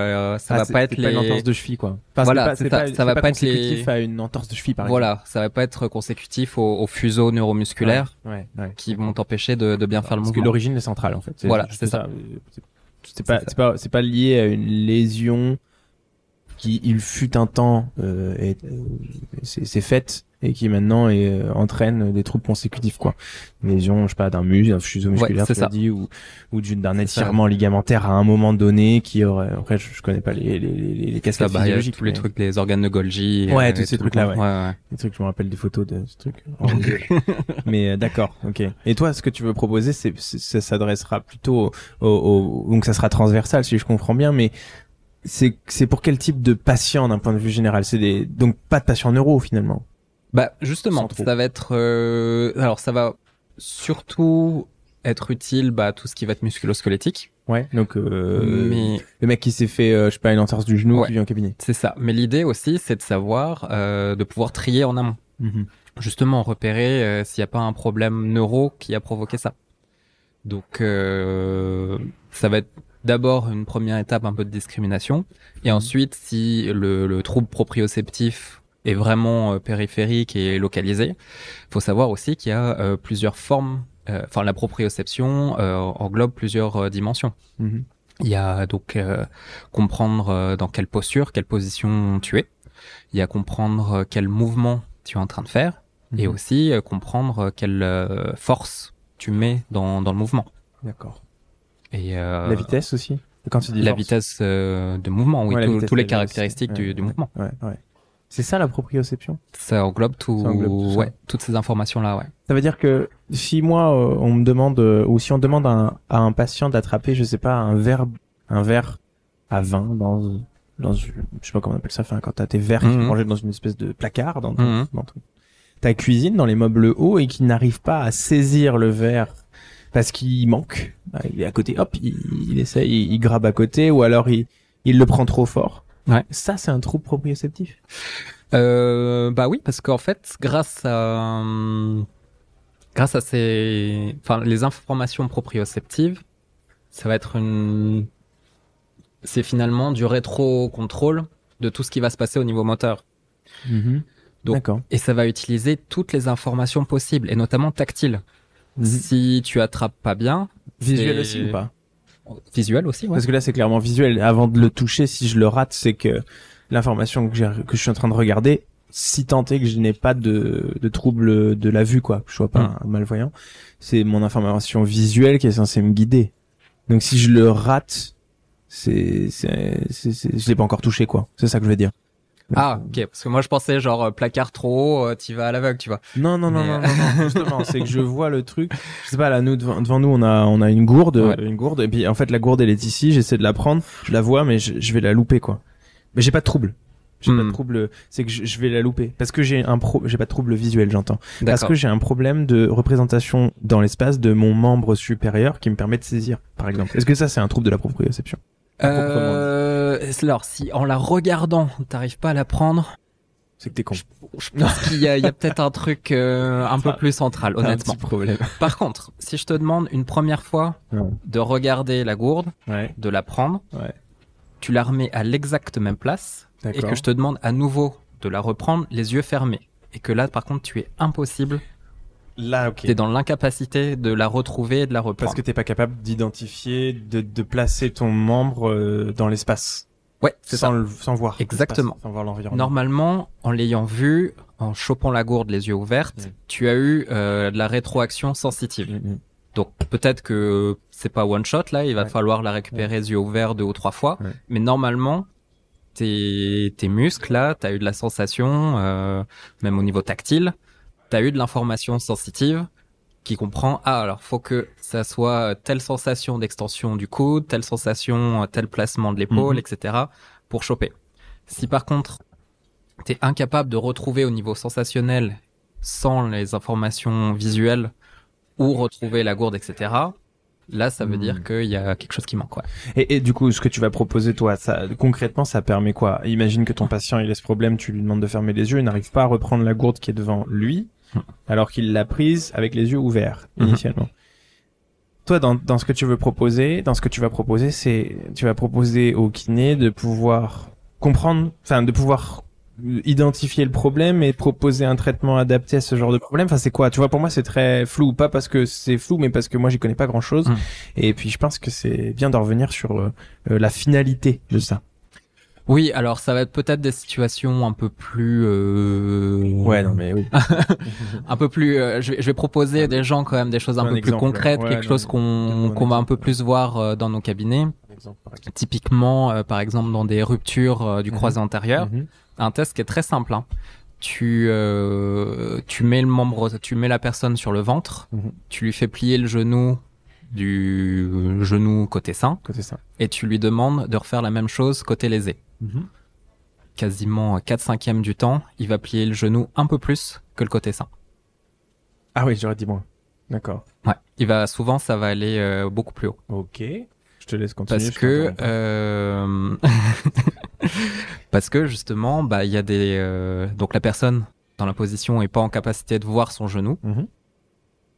euh, ça ah, va c'est, pas être c'est les. Pas une entorse de cheville, quoi. Enfin, voilà, c'est pas, c'est c'est pas, ça, ça va pas, pas être consécutif les... à une entorse de cheville, par exemple. Voilà, ça va pas être consécutif aux, aux fuseaux neuromusculaires ouais, ouais, ouais. qui vont t'empêcher de, de bien Alors, faire le mouvement. Parce que l'origine est centrale, en fait. C'est voilà, c'est ça. ça. C'est... C'est pas, c'est, c'est pas, c'est pas lié à une lésion qui, il fut un temps, euh, est, euh, c'est, c'est faite et qui maintenant est, euh, entraîne des troubles consécutifs, quoi. Une lésion, je sais pas, d'un muscle, d'un fuseau musculaire, ouais, tu as dit, ou, ou d'une, d'un c'est étirement ça. ligamentaire à un moment donné qui aurait, après, je, je connais pas les, les, les, les cascades bah, physiologiques. Tous mais... les trucs, les organes de Golgi. Ouais, euh, tous ces trucs-là, ouais. Ouais, ouais. Les trucs, je me rappelle des photos de ce truc. Mais, euh, d'accord, ok. Et toi, ce que tu veux proposer, c'est, c'est ça s'adressera plutôt au, au, au, donc ça sera transversal, si je comprends bien, mais, c'est, c'est pour quel type de patient d'un point de vue général? C'est des, donc pas de patients neuro finalement. Bah, justement, ça va être, euh, alors ça va surtout être utile, bah, tout ce qui va être musculo-squelettique. Ouais. Donc, euh, mais... le mec qui s'est fait, euh, je sais pas, une entorse du genou, ouais, qui vient au cabinet. C'est ça. Mais l'idée aussi, c'est de savoir, euh, de pouvoir trier en amont. Mm-hmm. Justement, repérer euh, s'il n'y a pas un problème neuro qui a provoqué ça. Donc, euh, ça va être d'abord une première étape un peu de discrimination, et ensuite si le, le trouble proprioceptif est vraiment euh, périphérique et localisé, faut savoir aussi qu'il y a euh, plusieurs formes, enfin euh, la proprioception euh, englobe plusieurs euh, dimensions. Mm-hmm. Il y a donc euh, comprendre euh, dans quelle posture, quelle position tu es, il y a comprendre euh, quel mouvement tu es en train de faire, mm-hmm, et aussi euh, comprendre euh, quelle euh, force tu mets dans, dans le mouvement. D'accord. Et euh, la vitesse aussi. Quand tu dis la force. Vitesse euh, de mouvement, oui, ouais, tout, vitesse, tous les caractéristiques vitesse, du, ouais, du ouais, mouvement. Ouais, ouais. C'est ça la proprioception. Ça englobe tout, ça englobe tout ça. Ouais, toutes ces informations-là. Ouais. Ça veut dire que si moi euh, on me demande, euh, ou si on demande à un, à un patient d'attraper, je sais pas, un verre, un verre à vin dans, dans, je sais pas comment on appelle ça, enfin quand t'as tes verres, mm-hmm, qui sont rangés dans une espèce de placard, dans, mm-hmm, dans ta cuisine, dans les meubles hauts, et qui n'arrive pas à saisir le verre. Parce qu'il manque, il est à côté, hop, il, il essaye, il, il grabe à côté, ou alors il, il le prend trop fort. Ouais. Ça, c'est un trouble proprioceptif. Euh, bah oui, parce qu'en fait, grâce à, grâce à ces, enfin, les informations proprioceptives, ça va être une, c'est finalement du rétro-contrôle de tout ce qui va se passer au niveau moteur. Mmh. Donc, d'accord. Et ça va utiliser toutes les informations possibles, et notamment tactiles. Si tu attrapes pas bien, visuel c'est... aussi ou pas? Visuel aussi, ouais. Parce que là, c'est clairement visuel. Avant de le toucher, si je le rate, c'est que l'information que, j'ai... que je suis en train de regarder, si tant est que je n'ai pas de, de trouble de la vue, quoi, que je sois pas mm. un malvoyant, c'est mon information visuelle qui est censée me guider. Donc si je le rate, c'est, c'est, c'est, c'est... je l'ai pas encore touché, quoi. C'est ça que je veux dire. Ah, ok, parce que moi je pensais genre placard trop haut, t'y vas à l'aveugle, tu vois. Non, non, non, mais... non, non, non, justement, c'est que je vois le truc. Je sais pas, là, nous, devant, devant nous, on a, on a une gourde, ouais. une gourde, et puis en fait, la gourde, elle est ici, j'essaie de la prendre, je la vois, mais je, je vais la louper, quoi. Mais j'ai pas de trouble. J'ai mm. pas de trouble, c'est que je, je vais la louper. Parce que j'ai un pro, j'ai pas de trouble visuel, j'entends. D'accord. Parce que j'ai un problème de représentation dans l'espace de mon membre supérieur qui me permet de saisir, par exemple. Est-ce que ça, c'est un trouble de la proprioception? Euh... euh, alors si en la regardant t'arrives pas à la prendre, c'est que t'es con. Je, je pense qu'il y a, il y a peut-être un truc euh, un peu plus central, honnêtement. Un petit problème. Par contre, si je te demande une première fois non. de regarder la gourde, ouais. de la prendre, ouais. tu la remets à l'exacte même place, d'accord. et que je te demande à nouveau de la reprendre les yeux fermés, et que là, par contre, tu es impossible. Là, ok. T'es dans l'incapacité de la retrouver et de la reprendre. Parce que t'es pas capable d'identifier, de, de placer ton membre euh, dans l'espace. Ouais, c'est sans ça. Le, sans voir. Exactement. Sans voir l'environnement. Normalement, en l'ayant vu, en chopant la gourde les yeux ouverts, mmh. tu as eu euh, de la rétroaction sensitive. Mmh. Donc peut-être que c'est pas one shot là, il va ouais. falloir la récupérer ouais. les yeux ouverts deux ou trois fois. Ouais. Mais normalement, tes tes muscles là, t'as eu de la sensation, euh, même au niveau tactile, t'as eu de l'information sensitive. Qui comprend, ah, alors, faut que ça soit telle sensation d'extension du coude, telle sensation, tel placement de l'épaule, mmh. et cetera pour choper. Si par contre, t'es incapable de retrouver au niveau sensationnel sans les informations visuelles ou retrouver la gourde, et cetera, là, ça veut mmh. dire qu'il y a quelque chose qui manque, quoi. Et, et du coup, ce que tu vas proposer, toi, ça, concrètement, ça permet quoi? Imagine que ton patient, il a ce problème, tu lui demandes de fermer les yeux, il n'arrive pas à reprendre la gourde qui est devant lui. Alors qu'il l'a prise avec les yeux ouverts initialement. Mmh. Toi, dans, dans ce que tu veux proposer, dans ce que tu vas proposer, c'est tu vas proposer au kiné de pouvoir comprendre, enfin de pouvoir identifier le problème et proposer un traitement adapté à ce genre de problème. Enfin, c'est quoi? Tu vois, pour moi, c'est très flou, pas parce que c'est flou, mais parce que moi, j'y connais pas grand-chose. Mmh. Et puis, je pense que c'est bien de revenir sur euh, la finalité de ça. Oui, alors ça va être peut-être des situations un peu plus... Euh... Ouais, non mais oui. un peu plus... Euh, je, vais, je vais proposer à des gens quand même des choses un, un peu exemple, plus concrètes, ouais, quelque non, chose qu'on, qu'on va un peu plus voir euh, dans nos cabinets. Un exemple, par Typiquement, euh, par exemple, dans des ruptures euh, du mm-hmm. croisé antérieur, mm-hmm. un test qui est très simple. Hein. Tu, euh, tu mets le membre, tu mets la personne sur le ventre, mm-hmm. tu lui fais plier le genou du euh, genou côté sain, côté sain, et tu lui demandes de refaire la même chose côté lésé. Mmh. Quasiment quatre cinquièmes du temps, il va plier le genou un peu plus que le côté sain. Ah oui, j'aurais dit moins. D'accord. Ouais, il va souvent, ça va aller euh, beaucoup plus haut. Ok. Je te laisse continuer. Parce que, euh... parce que justement, bah il y a des, euh... donc la personne dans la position est pas en capacité de voir son genou mmh.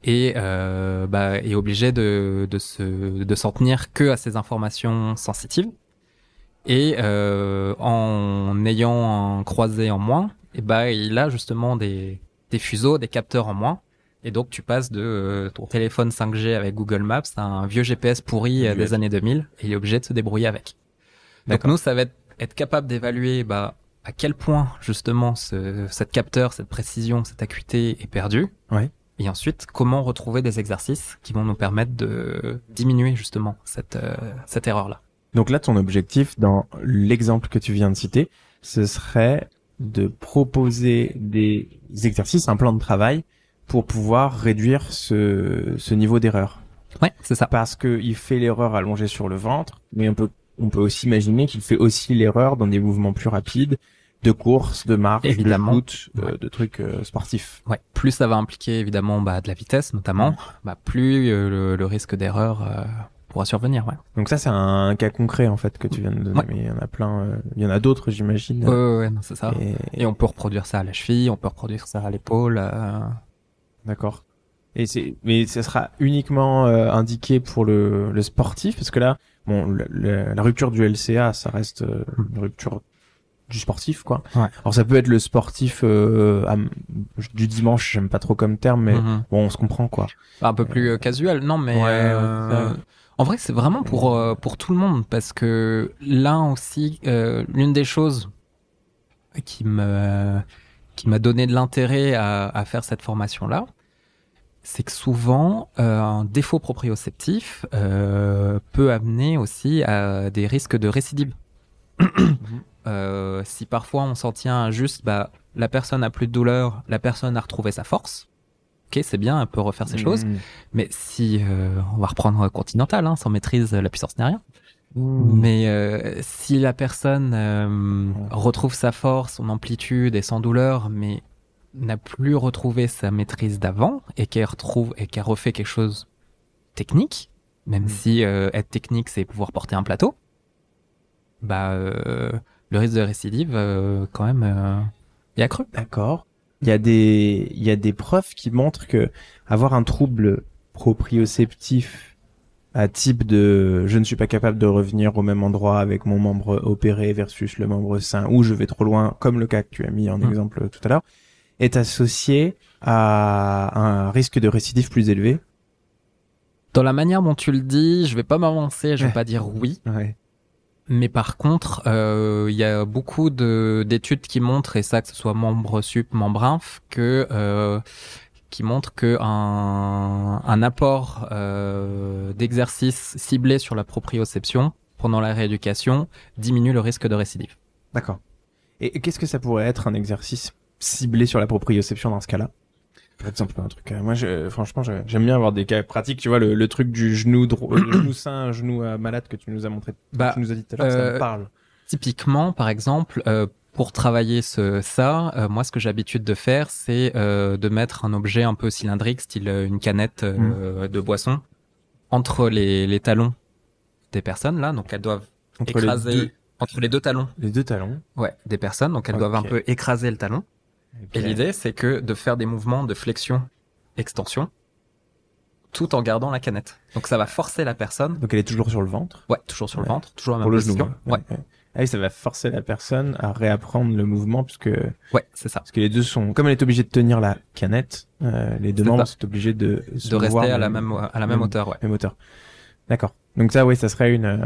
et euh, bah est obligée de de se de s'en tenir que à ces informations sensitives. Et euh, en ayant un croisé en moins, et ben bah, il a justement des des fuseaux, des capteurs en moins, et donc tu passes de euh, ton téléphone cinq G avec Google Maps à un vieux G P S pourri euh, des années deux mille, et il est obligé de se débrouiller avec. D'accord. Donc nous, ça va être être capable d'évaluer bah à quel point justement ce cette capteur, cette précision, cette acuité est perdue. Oui. Et ensuite, comment retrouver des exercices qui vont nous permettre de diminuer justement cette euh, cette erreur là. Donc là, ton objectif, dans l'exemple que tu viens de citer, ce serait de proposer des exercices, un plan de travail, pour pouvoir réduire ce, ce niveau d'erreur. Ouais, c'est ça. Parce que il fait l'erreur allongée sur le ventre, mais on peut, on peut aussi imaginer qu'il fait aussi l'erreur dans des mouvements plus rapides, de course, de marche, évidemment. de foot, ouais. euh, de trucs euh, sportifs. Ouais. Plus ça va impliquer, évidemment, bah, de la vitesse, notamment, bah, plus euh, le, le risque d'erreur, euh... pourra survenir, ouais. Donc ça, c'est un cas concret, en fait, que tu viens de donner, ouais. mais il y en a plein, euh, il y en a d'autres, j'imagine. Ouais, ouais, ouais non, c'est ça. Et... et on peut reproduire ça à la cheville, on peut reproduire ça à l'épaule. Euh... D'accord. Et c'est, mais ça sera uniquement euh, indiqué pour le, le sportif, parce que là, bon, le, le, la rupture du L C A, ça reste euh, une rupture du sportif, quoi. Ouais. Alors ça peut être le sportif euh, à, du dimanche, j'aime pas trop comme terme, mais mm-hmm. bon, on se comprend, quoi. Un peu plus euh, casual, non, mais... Ouais, euh... Euh... En vrai, c'est vraiment pour euh, pour tout le monde, parce que là aussi, euh, l'une des choses qui me qui m'a donné de l'intérêt à, à faire cette formation-là, c'est que souvent euh, un défaut proprioceptif euh, peut amener aussi à des risques de récidive. euh, si parfois on s'en tient à juste, bah la personne a plus de douleur, la personne a retrouvé sa force. Ok, c'est bien, elle peut refaire ces mmh. choses, mais si euh, on va reprendre Continental, hein, sans maîtrise, la puissance n'est rien. Mmh. Mais euh, si la personne euh, retrouve sa force, son amplitude et sans douleur, mais n'a plus retrouvé sa maîtrise d'avant et qu'elle retrouve et qu'elle refait quelque chose technique, même mmh. si euh, être technique, c'est pouvoir porter un plateau, bah, euh, le risque de récidive, euh, quand même, euh, est accru. D'accord. Il y a des, il y a des preuves qui montrent que avoir un trouble proprioceptif à type de je ne suis pas capable de revenir au même endroit avec mon membre opéré versus le membre sain, ou je vais trop loin, comme le cas que tu as mis en mmh. exemple tout à l'heure, est associé à un risque de récidive plus élevé. Dans la manière dont tu le dis, je vais pas m'avancer, je vais ouais. pas dire oui. Ouais. Mais par contre, il euh, y a beaucoup de, d'études qui montrent, et ça que ce soit membre sup, membre inf, que euh, qui montrent que un, un apport euh, d'exercice ciblé sur la proprioception pendant la rééducation diminue le risque de récidive. D'accord. Et qu'est-ce que ça pourrait être un exercice ciblé sur la proprioception dans ce cas-là? Par exemple, un truc. Moi, je, franchement, je, j'aime bien avoir des cas pratiques. Tu vois, le, le truc du genou droit, genou sain, genou euh, malade que tu nous as montré, bah, que tu nous as dit tout à l'heure, euh, ça me parle. Typiquement, par exemple, euh, pour travailler ce, ça, euh, moi, ce que j'ai l'habitude de faire, c'est euh, de mettre un objet un peu cylindrique, style une canette euh, mmh. de boisson, entre les, les talons des personnes là, donc elles doivent entre écraser les deux... entre les deux talons. Les deux talons. Ouais, des personnes, donc elles okay. doivent un peu écraser le talon. Et l'idée, c'est que de faire des mouvements de flexion, extension, tout en gardant la canette. Donc ça va forcer la personne. Donc elle est toujours sur le ventre. Ouais, toujours sur ouais. le ventre, toujours à la même position. Pour le genou. Ouais. ouais. Ah oui, ça va forcer la personne à réapprendre le mouvement puisque. Ouais, c'est ça. Parce que les deux sont, comme elle est obligée de tenir la canette, euh, les deux c'est membres ça. sont obligés de se de rester à la même à la même, même hauteur. Ouais. Même hauteur. D'accord. Donc ça, oui, ça serait une. Euh...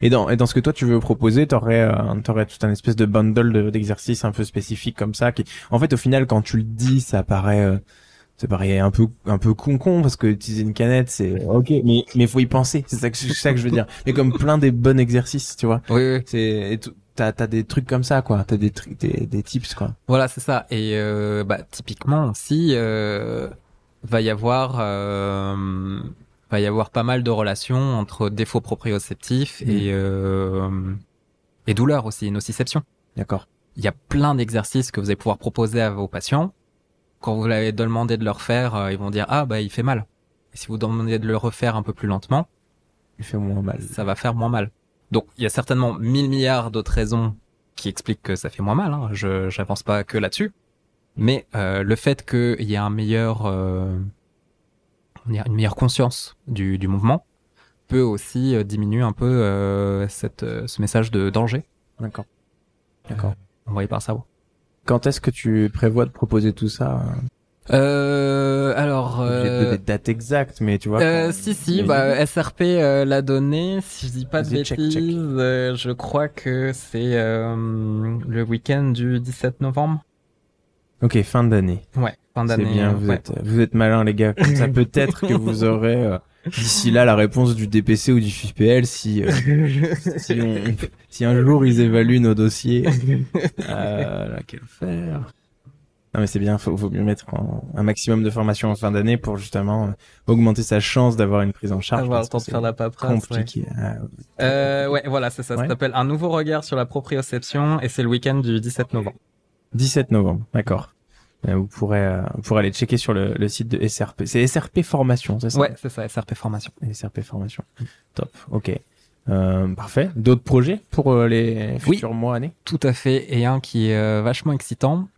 Et dans, et dans ce que toi tu veux proposer, t'aurais, euh, t'aurais tout un espèce de bundle de, d'exercices un peu spécifiques comme ça, qui, en fait, au final, quand tu le dis, ça paraît, euh, ça paraît un peu, un peu con-con, parce que utiliser une canette, c'est, ok, mais, mais faut y penser. C'est ça que, c'est ça que je veux dire. Mais comme plein des bons exercices, tu vois. Oui, oui. C'est, et t- t'as, t'as des trucs comme ça, quoi. T'as des, tri- des, des tips, quoi. Voilà, c'est ça. Et, euh, bah, typiquement, si, euh, va y avoir, euh, Il va y avoir pas mal de relations entre défauts proprioceptifs mmh. et, euh, et douleur aussi, nociception. D'accord. Il y a plein d'exercices que vous allez pouvoir proposer à vos patients. Quand vous l'avez demandé de le refaire, ils vont dire « Ah, bah il fait mal ». Et si vous demandez de le refaire un peu plus lentement, il fait moins mal. Ça va faire moins mal. Donc, il y a certainement mille milliards d'autres raisons qui expliquent que ça fait moins mal. Hein. Je j'avance pas que là-dessus. Mais euh, le fait qu'il y ait un meilleur... Euh, une meilleure conscience du, du mouvement peut aussi euh, diminuer un peu euh, cette, euh, ce message de danger. D'accord. D'accord. Euh, envoyé par le cerveau. Quand est-ce que tu prévois de proposer tout ça? Euh, alors... Euh, J'ai des dates exactes, mais tu vois... Euh, si, si, bah, S R P euh, l'a donné. Si je dis pas Vas-y, de check, bêtises, check. Euh, je crois que c'est euh, le week-end du dix-sept novembre. Ok, fin d'année. Ouais, fin d'année. C'est bien, vous ouais. êtes, vous êtes malins, les gars. Comme ça, peut-être que vous aurez, euh, d'ici là, la réponse du D P C ou du F I P L si, euh, si on, si un jour ils évaluent nos dossiers. Euh, là, quel faire? Non, mais c'est bien, faut, faut mieux mettre en, un maximum de formation en fin d'année pour justement euh, augmenter sa chance d'avoir une prise en charge. Avoir le temps de faire la paperasse. Compliqué. Ouais. Ah, ouais. Euh, ouais, voilà, c'est ça. Ouais. Ça s'appelle Un nouveau regard sur la proprioception et c'est le week-end du dix-sept novembre. dix-sept novembre, d'accord. Euh, vous pourrez, euh, vous pourrez aller checker sur le, le site de S R P. C'est S R P Formation, c'est ça? Ouais, c'est ça, S R P Formation. S R P Formation. Mmh. Top, ok. Euh, parfait. D'autres projets pour euh, les futurs oui, mois, années? Tout à fait. Et un qui est euh, vachement excitant.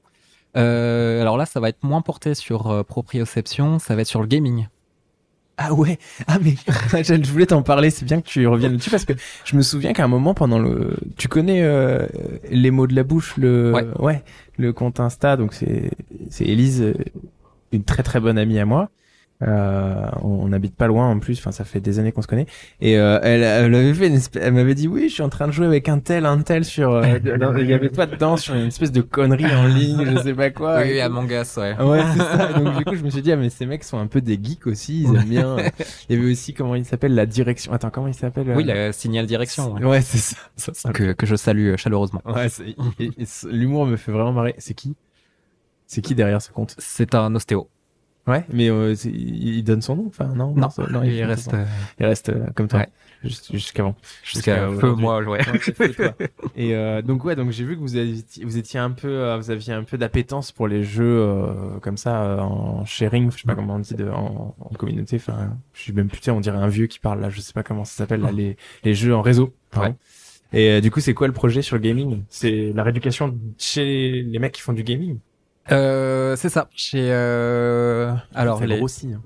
Euh, alors là, ça va être moins porté sur euh, proprioception, ça va être sur le gaming. Ah ouais, ah mais je voulais t'en parler, c'est bien que tu reviennes dessus parce que je me souviens qu'à un moment pendant le, tu connais euh, les mots de la bouche, le, ouais. ouais, le compte Insta, donc c'est c'est Élise, une très très bonne amie à moi, euh, on n'habite pas loin en plus, enfin ça fait des années qu'on se connaît et euh, elle, elle avait fait, une espèce, elle m'avait dit oui je suis en train de jouer avec un tel, un tel sur, euh, il y avait pas dedans sur une espèce de connerie en ligne, je sais pas quoi. Oui, oui Among Us, ouais. Ouais c'est ça. Donc du coup je me suis dit ah mais ces mecs sont un peu des geeks aussi, ils aiment bien. Il y avait aussi comment il s'appelle la direction, attends comment il s'appelle euh... Oui la Signal Direction. Ouais, ouais c'est ça. ça, ça que que je salue chaleureusement. Ouais c'est, et, et, l'humour me fait vraiment marrer. C'est qui C'est qui derrière ce compte? C'est un ostéo. Ouais, mais euh, il donne son nom, enfin non, non, non, non il, il reste, euh... il reste euh, comme toi, ouais. Jus- jusqu'avant, jusqu'à, jusqu'à peu moi, ouais. Et euh, donc ouais, donc j'ai vu que vous étiez, vous étiez un peu, euh, vous aviez un peu d'appétence pour les jeux euh, comme ça euh, en sharing, je sais pas comment on dit, de, en, en communauté, enfin, je suis même putain, on dirait un vieux qui parle là, je sais pas comment ça s'appelle là, les les jeux en réseau, pardon. Ouais. Et euh, du coup, c'est quoi le projet sur le gaming? C'est la rééducation chez les mecs qui font du gaming. Euh, c'est ça. Chez euh... alors les grossi. Hein.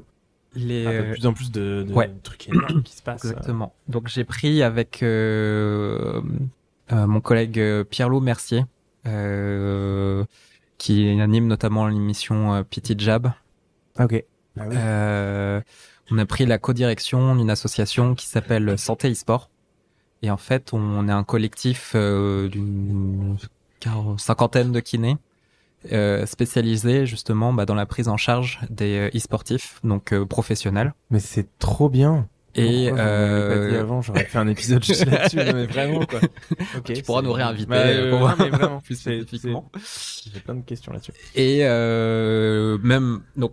Les... Un peu plus en plus de, de ouais. trucs énormes qui se passent. Exactement. Euh... Donc j'ai pris avec euh, euh, mon collègue Pierre-Loup Mercier, euh, qui anime notamment l'émission euh, Petit Jab. Ok. Ah oui. euh, on a pris la co-direction d'une association qui s'appelle Santé eSport. Et en fait, on est un collectif euh, d'une cinquantaine de kinés euh, spécialisés justement bah, dans la prise en charge des e-sportifs, donc euh, professionnels. Mais c'est trop bien. Et Pourquoi euh... je m'en avais pas dit avant, j'aurais fait un épisode juste là-dessus, mais vraiment quoi. Okay, tu pourras c'est... nous réinviter. Bah, euh, pour... non, mais vraiment, plus spécifiquement. C'est... J'ai plein de questions là-dessus. Et euh, même donc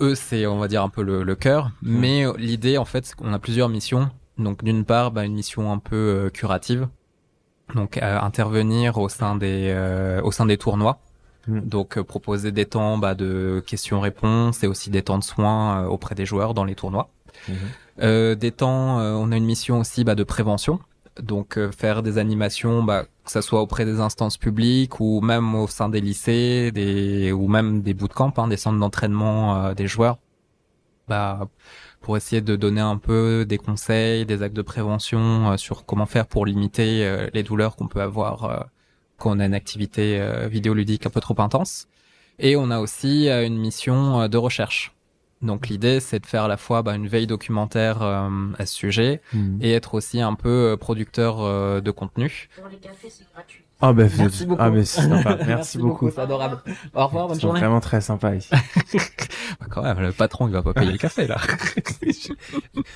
eux, c'est on va dire un peu le, le cœur, mmh. mais l'idée en fait, c'est qu'on a plusieurs missions. Donc d'une part, bah, une mission un peu euh, curative, donc euh, intervenir au sein des euh, au sein des tournois, mmh. donc euh, proposer des temps bah, de questions-réponses et aussi des temps de soins euh, auprès des joueurs dans les tournois. Mmh. Euh, des temps, euh, on a une mission aussi bah, de prévention, donc euh, faire des animations, bah, que ça soit auprès des instances publiques ou même au sein des lycées, des ou même des bootcamps, hein, des centres d'entraînement euh, des joueurs. Bah pour essayer de donner un peu des conseils, des actes de prévention euh, sur comment faire pour limiter euh, les douleurs qu'on peut avoir euh, quand on a une activité euh, vidéoludique un peu trop intense. Et on a aussi euh, une mission euh, de recherche. Donc l'idée, c'est de faire à la fois bah, une veille documentaire euh, à ce sujet mmh. et être aussi un peu producteur euh, de contenu. Pour les cafés, c'est gratuit. Oh, bah, merci je... beaucoup. Ah, mais c'est sympa. Merci, merci beaucoup. C'est adorable. Au revoir, bonne journée. C'est vraiment très sympa ici. Bah, quand même, le patron, il va pas payer le café, là.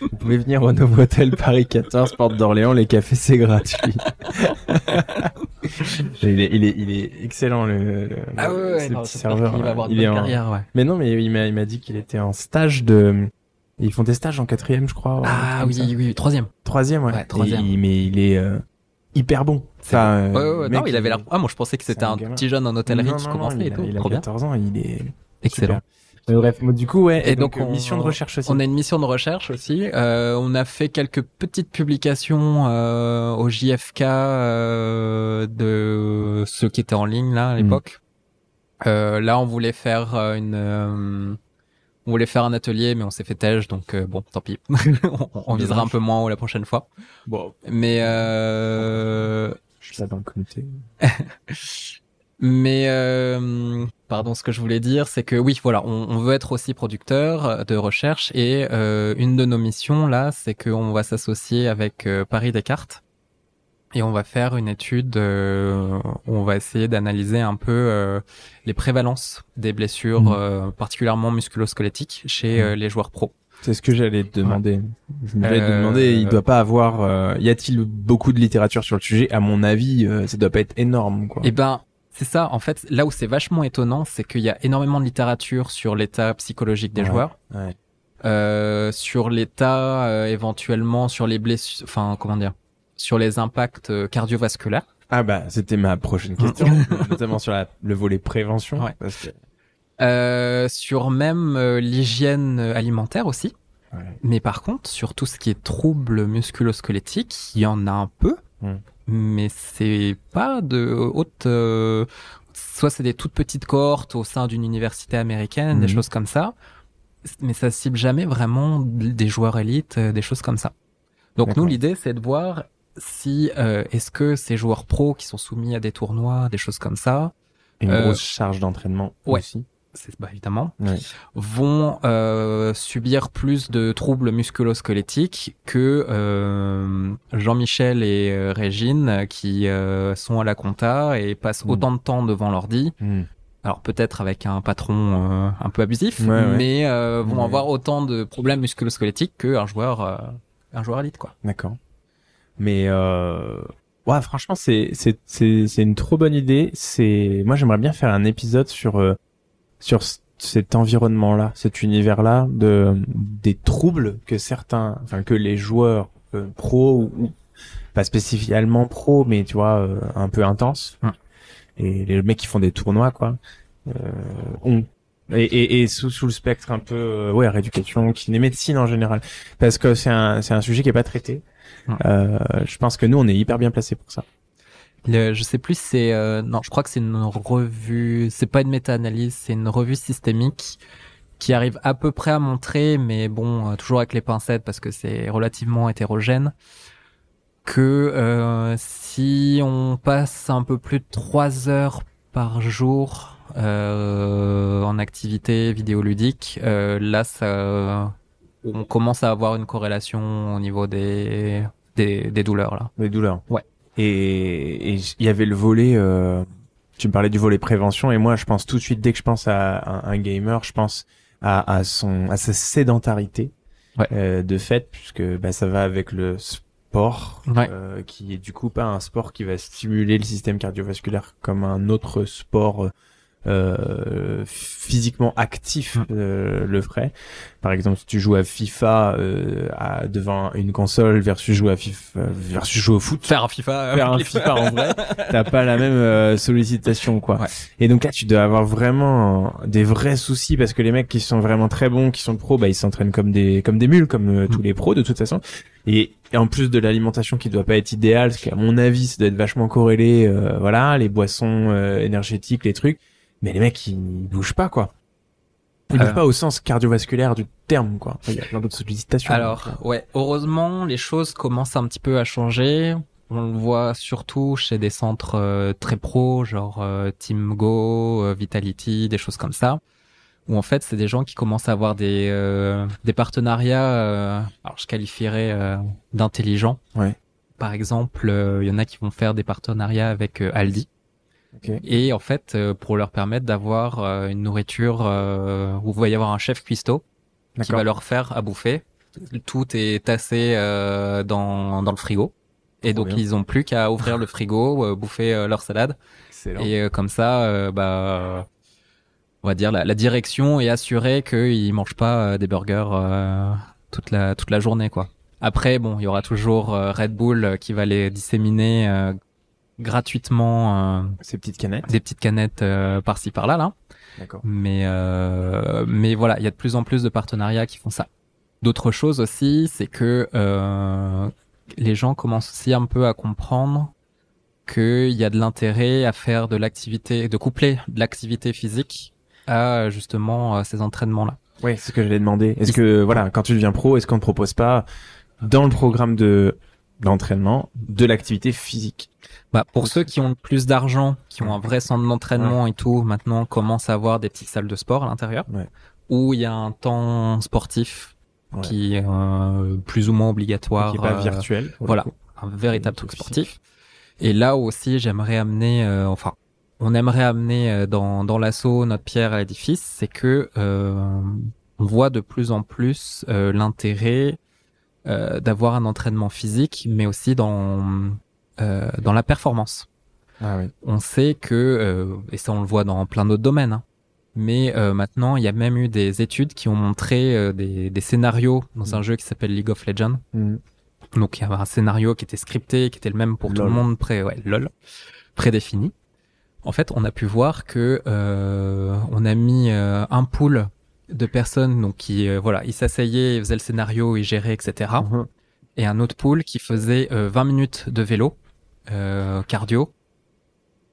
Vous pouvez venir au nouveau hôtel Paris quatorze, Porte d'Orléans, les cafés, c'est gratuit. il, est, il est, il est excellent, le, le ah ouais, ouais, non, petit serveur. Il va avoir une bonne carrière, ouais. Mais non, mais il m'a, il m'a dit qu'il était en stage de, ils font des stages en quatrième, je crois. Ah oui, oui, oui, troisième. Troisième, ouais. ouais troisième. Et, mais il est, euh... hyper bon. Enfin, bon. Euh, ouais, ouais, non, il avait l'air. Ah, moi, bon, je pensais que c'était un, un petit jeune en hôtellerie qui commençait non, et tout. Il a quatorze ans, il est excellent. Mais bref, moi, du coup, ouais. Et, et donc, donc on... mission de recherche aussi. On a une mission de recherche aussi. Euh, on a fait quelques petites publications euh, au J F K euh, de ceux qui étaient en ligne là à l'époque. Mm. Euh, là, on voulait faire une. Euh... On voulait faire un atelier, mais on s'est fait têche, donc euh, bon, tant pis. on, on visera un peu moins haut la prochaine fois. Bon. Mais... Euh... Je suis là dans le comité. mais... Euh... Pardon, ce que je voulais dire, c'est que oui, voilà, on, on veut être aussi producteur de recherche. Et euh, une de nos missions, là, c'est qu'on va s'associer avec euh, Paris Descartes. Et on va faire une étude euh, où on va essayer d'analyser un peu euh, les prévalences des blessures, mmh. euh, particulièrement musculo-squelettiques, chez euh, les joueurs pros. C'est ce que j'allais te demander. Ouais. Je me voulais euh, te demander, il euh, doit pas avoir... Euh, y a-t-il beaucoup de littérature sur le sujet? À mon avis, euh, ça doit pas être énorme, quoi. Eh ben, c'est ça. En fait, là où c'est vachement étonnant, c'est qu'il y a énormément de littérature sur l'état psychologique des ouais. joueurs. Ouais. Euh, sur l'état, euh, éventuellement, sur les blessures... Enfin, comment dire sur les impacts cardiovasculaires. Ah bah, c'était ma prochaine question, notamment sur la, le volet prévention. Ouais. Parce que... euh, sur même euh, l'hygiène alimentaire aussi. Ouais. Mais par contre, sur tout ce qui est troubles musculo-squelettiques, il y en a un peu, mm. mais c'est pas de haute... Euh, soit c'est des toutes petites cohortes au sein d'une université américaine, mm. des choses comme ça, mais ça cible jamais vraiment des joueurs élites, des choses comme ça. Donc D'accord. nous, l'idée, c'est de voir... si euh, est-ce que ces joueurs pros qui sont soumis à des tournois, des choses comme ça, une euh, grosse charge d'entraînement ouais, aussi, c'est bah, évidemment, ouais. vont euh, subir plus de troubles musculo-squelettiques que euh, Jean-Michel et euh, Régine qui euh, sont à la compta et passent mmh. autant de temps devant l'ordi. Mmh. Alors peut-être avec un patron euh, un peu abusif, ouais, mais ouais. Euh, vont ouais. avoir autant de problèmes musculo-squelettiques qu'un joueur, euh, un joueur élite, quoi. D'accord. Mais euh... ouais, franchement, c'est c'est c'est c'est une trop bonne idée. C'est moi, j'aimerais bien faire un épisode sur euh, sur c- cet environnement-là, cet univers-là de des troubles que certains, enfin que les joueurs euh, pro ou, ou pas spécifiquement pro, mais tu vois, euh, un peu intense, hum. et les mecs qui font des tournois, quoi, euh, ont. Et, et, et sous, sous le spectre un peu, euh, ouais, rééducation, kiné, médecine en général, parce que c'est un, c'est un sujet qui est pas traité. Mmh. Euh, je pense que nous, on est hyper bien placés pour ça. Le, je sais plus, c'est euh, non, je crois que c'est une revue. C'est pas une méta-analyse, c'est une revue systémique qui arrive à peu près à montrer, mais bon, euh, toujours avec les pincettes parce que c'est relativement hétérogène. Que euh, si on passe un peu plus de trois heures par jour euh, en activité vidéoludique, euh, là, ça, on commence à avoir une corrélation au niveau des des, des douleurs là. Des douleurs. Ouais. Et il y avait le volet, euh, tu me parlais du volet prévention, et moi je pense tout de suite, dès que je pense à, à un gamer, je pense à, à son à sa sédentarité, ouais. euh, de fait, puisque bah, ça va avec le sport, ouais. euh, qui est du coup pas un sport qui va stimuler le système cardiovasculaire comme un autre sport euh, physiquement actif euh, le ferait. Par exemple, si tu joues à FIFA euh, à, devant une console versus jouer à FIFA versus jouer au foot, faire un FIFA, faire un FIFA en vrai, t'as pas la même euh, sollicitation, quoi. Ouais. Et donc là, tu dois avoir vraiment des vrais soucis parce que les mecs qui sont vraiment très bons, qui sont pros, bah ils s'entraînent comme des comme des mules, comme euh, tous les pros de toute façon. Et, et en plus de l'alimentation qui doit pas être idéale, parce qu'à mon avis, ça doit être vachement corrélé, euh, voilà, les boissons euh, énergétiques, les trucs. Mais les mecs, ils bougent pas, quoi. Ils bougent pas au sens cardiovasculaire du terme, quoi. Il y a plein d'autres sollicitations. Alors, ouais, heureusement, les choses commencent un petit peu à changer. On le voit surtout chez des centres euh, très pros, genre euh, Team Go, euh, Vitality, des choses comme ça, où en fait, c'est des gens qui commencent à avoir des euh, des partenariats, euh, alors je qualifierais euh, d'intelligents. Ouais. Par exemple, il euh, y en a qui vont faire des partenariats avec euh, Aldi. Okay. Et en fait, euh, pour leur permettre d'avoir euh, une nourriture euh, où il va y avoir un chef cuistot qui va leur faire à bouffer. Tout est tassé euh, dans dans le frigo. Et donc, bien. Ils ont plus qu'à ouvrir le frigo, euh, bouffer euh, leur salade. Excellent. Et euh, comme ça, euh, bah, on va dire la, la direction est assurée qu'ils mangent pas euh, des burgers euh, toute la toute la journée, quoi. Après, bon, il y aura toujours euh, Red Bull euh, qui va les disséminer. Euh, gratuitement euh, ces petites canettes des petites canettes euh, par-ci par-là là. D'accord. Mais euh, mais voilà, il y a de plus en plus de partenariats qui font ça. D'autres choses aussi, c'est que euh, les gens commencent aussi un peu à comprendre que il y a de l'intérêt à faire de l'activité, de coupler de l'activité physique à justement euh, ces entraînements là. Oui, c'est ce que j'allais demander. Est-ce que voilà, quand tu deviens pro, est-ce qu'on ne propose pas dans le programme de d'entraînement de l'activité physique? Bah, pour ceux qui ont plus d'argent, qui ont un vrai centre d'entraînement, ouais. et tout, maintenant commencent à avoir des petites salles de sport à l'intérieur, ouais. où il y a un temps sportif, ouais. qui est euh, plus ou moins obligatoire. Qui n'est pas euh, virtuel. Voilà, un véritable truc sportif. Et là aussi, j'aimerais amener, euh, enfin, on aimerait amener euh, dans dans l'assaut notre pierre à l'édifice, c'est que euh, on voit de plus en plus euh, l'intérêt euh, d'avoir un entraînement physique, mais aussi dans Euh, dans la performance. Ah oui. On sait que, euh, et ça on le voit dans plein d'autres domaines, hein, mais euh, maintenant il y a même eu des études qui ont montré euh, des, des scénarios dans mmh. un jeu qui s'appelle League of Legends. Mmh. Donc il y avait un scénario qui était scripté, qui était le même pour lol. Tout le monde, pré, ouais, lol, prédéfini. En fait, on a pu voir que euh, on a mis euh, un pool de personnes donc qui, euh, voilà, ils s'asseyaient, ils faisaient le scénario, ils géraient, et cetera. Mmh. Et un autre pool qui faisait euh, vingt minutes de vélo. Euh, cardio,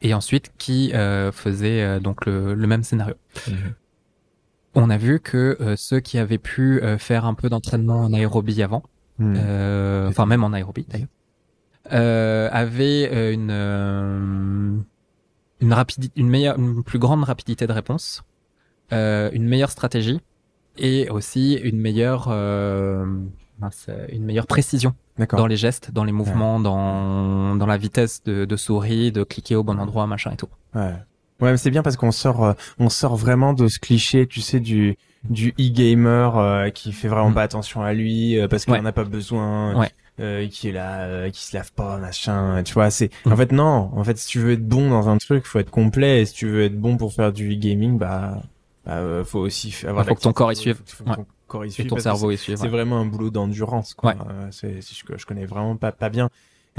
et ensuite qui euh, faisait euh, donc le, le même scénario. Mmh. On a vu que euh, ceux qui avaient pu euh, faire un peu d'entraînement en aérobie avant, mmh. euh, enfin même en aérobie d'ailleurs, euh, avaient euh, une euh, une rapidité, une meilleure, une plus grande rapidité de réponse, euh, une meilleure stratégie et aussi une meilleure euh, une meilleure précision. D'accord. Dans les gestes, dans les mouvements, ouais. dans dans la vitesse de, de souris, de cliquer au bon endroit, machin et tout. Ouais, ouais, mais c'est bien parce qu'on sort, on sort vraiment de ce cliché, tu sais, du du e-gamer euh, qui fait vraiment mmh. pas attention à lui euh, parce qu'il ouais. en a pas besoin, ouais. euh, qui est là, euh, qui se lave pas, machin. Tu vois, c'est. Mmh. En fait, non. En fait, si tu veux être bon dans un truc, faut être complet. Et si tu veux être bon pour faire du e-gaming, bah, bah euh, faut aussi avoir. Il faut que ton corps y suive. Corps et, et ton cerveau, c'est, et suivre, c'est ouais. vraiment un boulot d'endurance, quoi. Ouais. Euh, c'est, c'est, je, je connais vraiment pas, pas bien.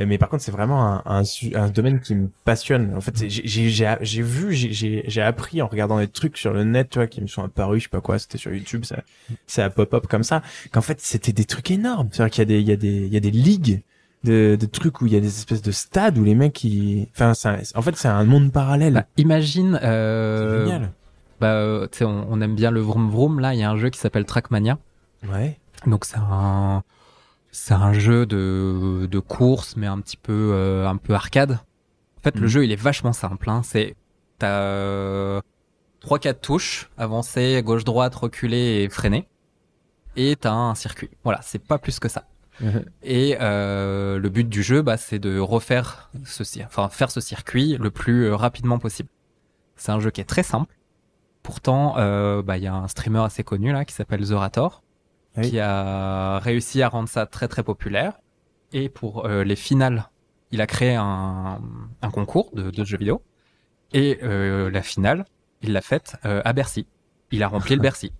mais par contre c'est vraiment un, un, un domaine qui me passionne. En fait, j'ai, j'ai, j'ai vu, j'ai, j'ai appris en regardant des trucs sur le net, tu vois, qui me sont apparus, je sais pas quoi, c'était sur YouTube, ça, ça a pop-up comme ça, qu'en fait c'était des trucs énormes. C'est-à-dire qu'il y a des, il y a des, il y a des ligues de, de trucs où il y a des espèces de stades où les mecs qui, enfin, ça, en fait c'est un monde parallèle. Bah, imagine. Euh... C'est génial. Bah, tu sais, on, on aime bien le vroom vroom. Là, il y a un jeu qui s'appelle Trackmania. Ouais. Donc c'est un, c'est un jeu de de course, mais un petit peu euh, un peu arcade. En fait, mmh. le jeu il est vachement simple. Hein. C'est t'as trois quatre touches, avancer, gauche droite, reculer et freiner, et t'as un circuit. Voilà, c'est pas plus que ça. Mmh. Et euh, le but du jeu, bah, c'est de refaire ceci, enfin faire ce circuit le plus rapidement possible. C'est un jeu qui est très simple. Pourtant, euh, bah, y a un streamer assez connu là qui s'appelle Zorator, oui. qui a réussi à rendre ça très très populaire. Et pour euh, les finales, il a créé un, un concours de, de jeux vidéo. Et euh, la finale, il l'a faite euh, à Bercy. Il a rempli le Bercy.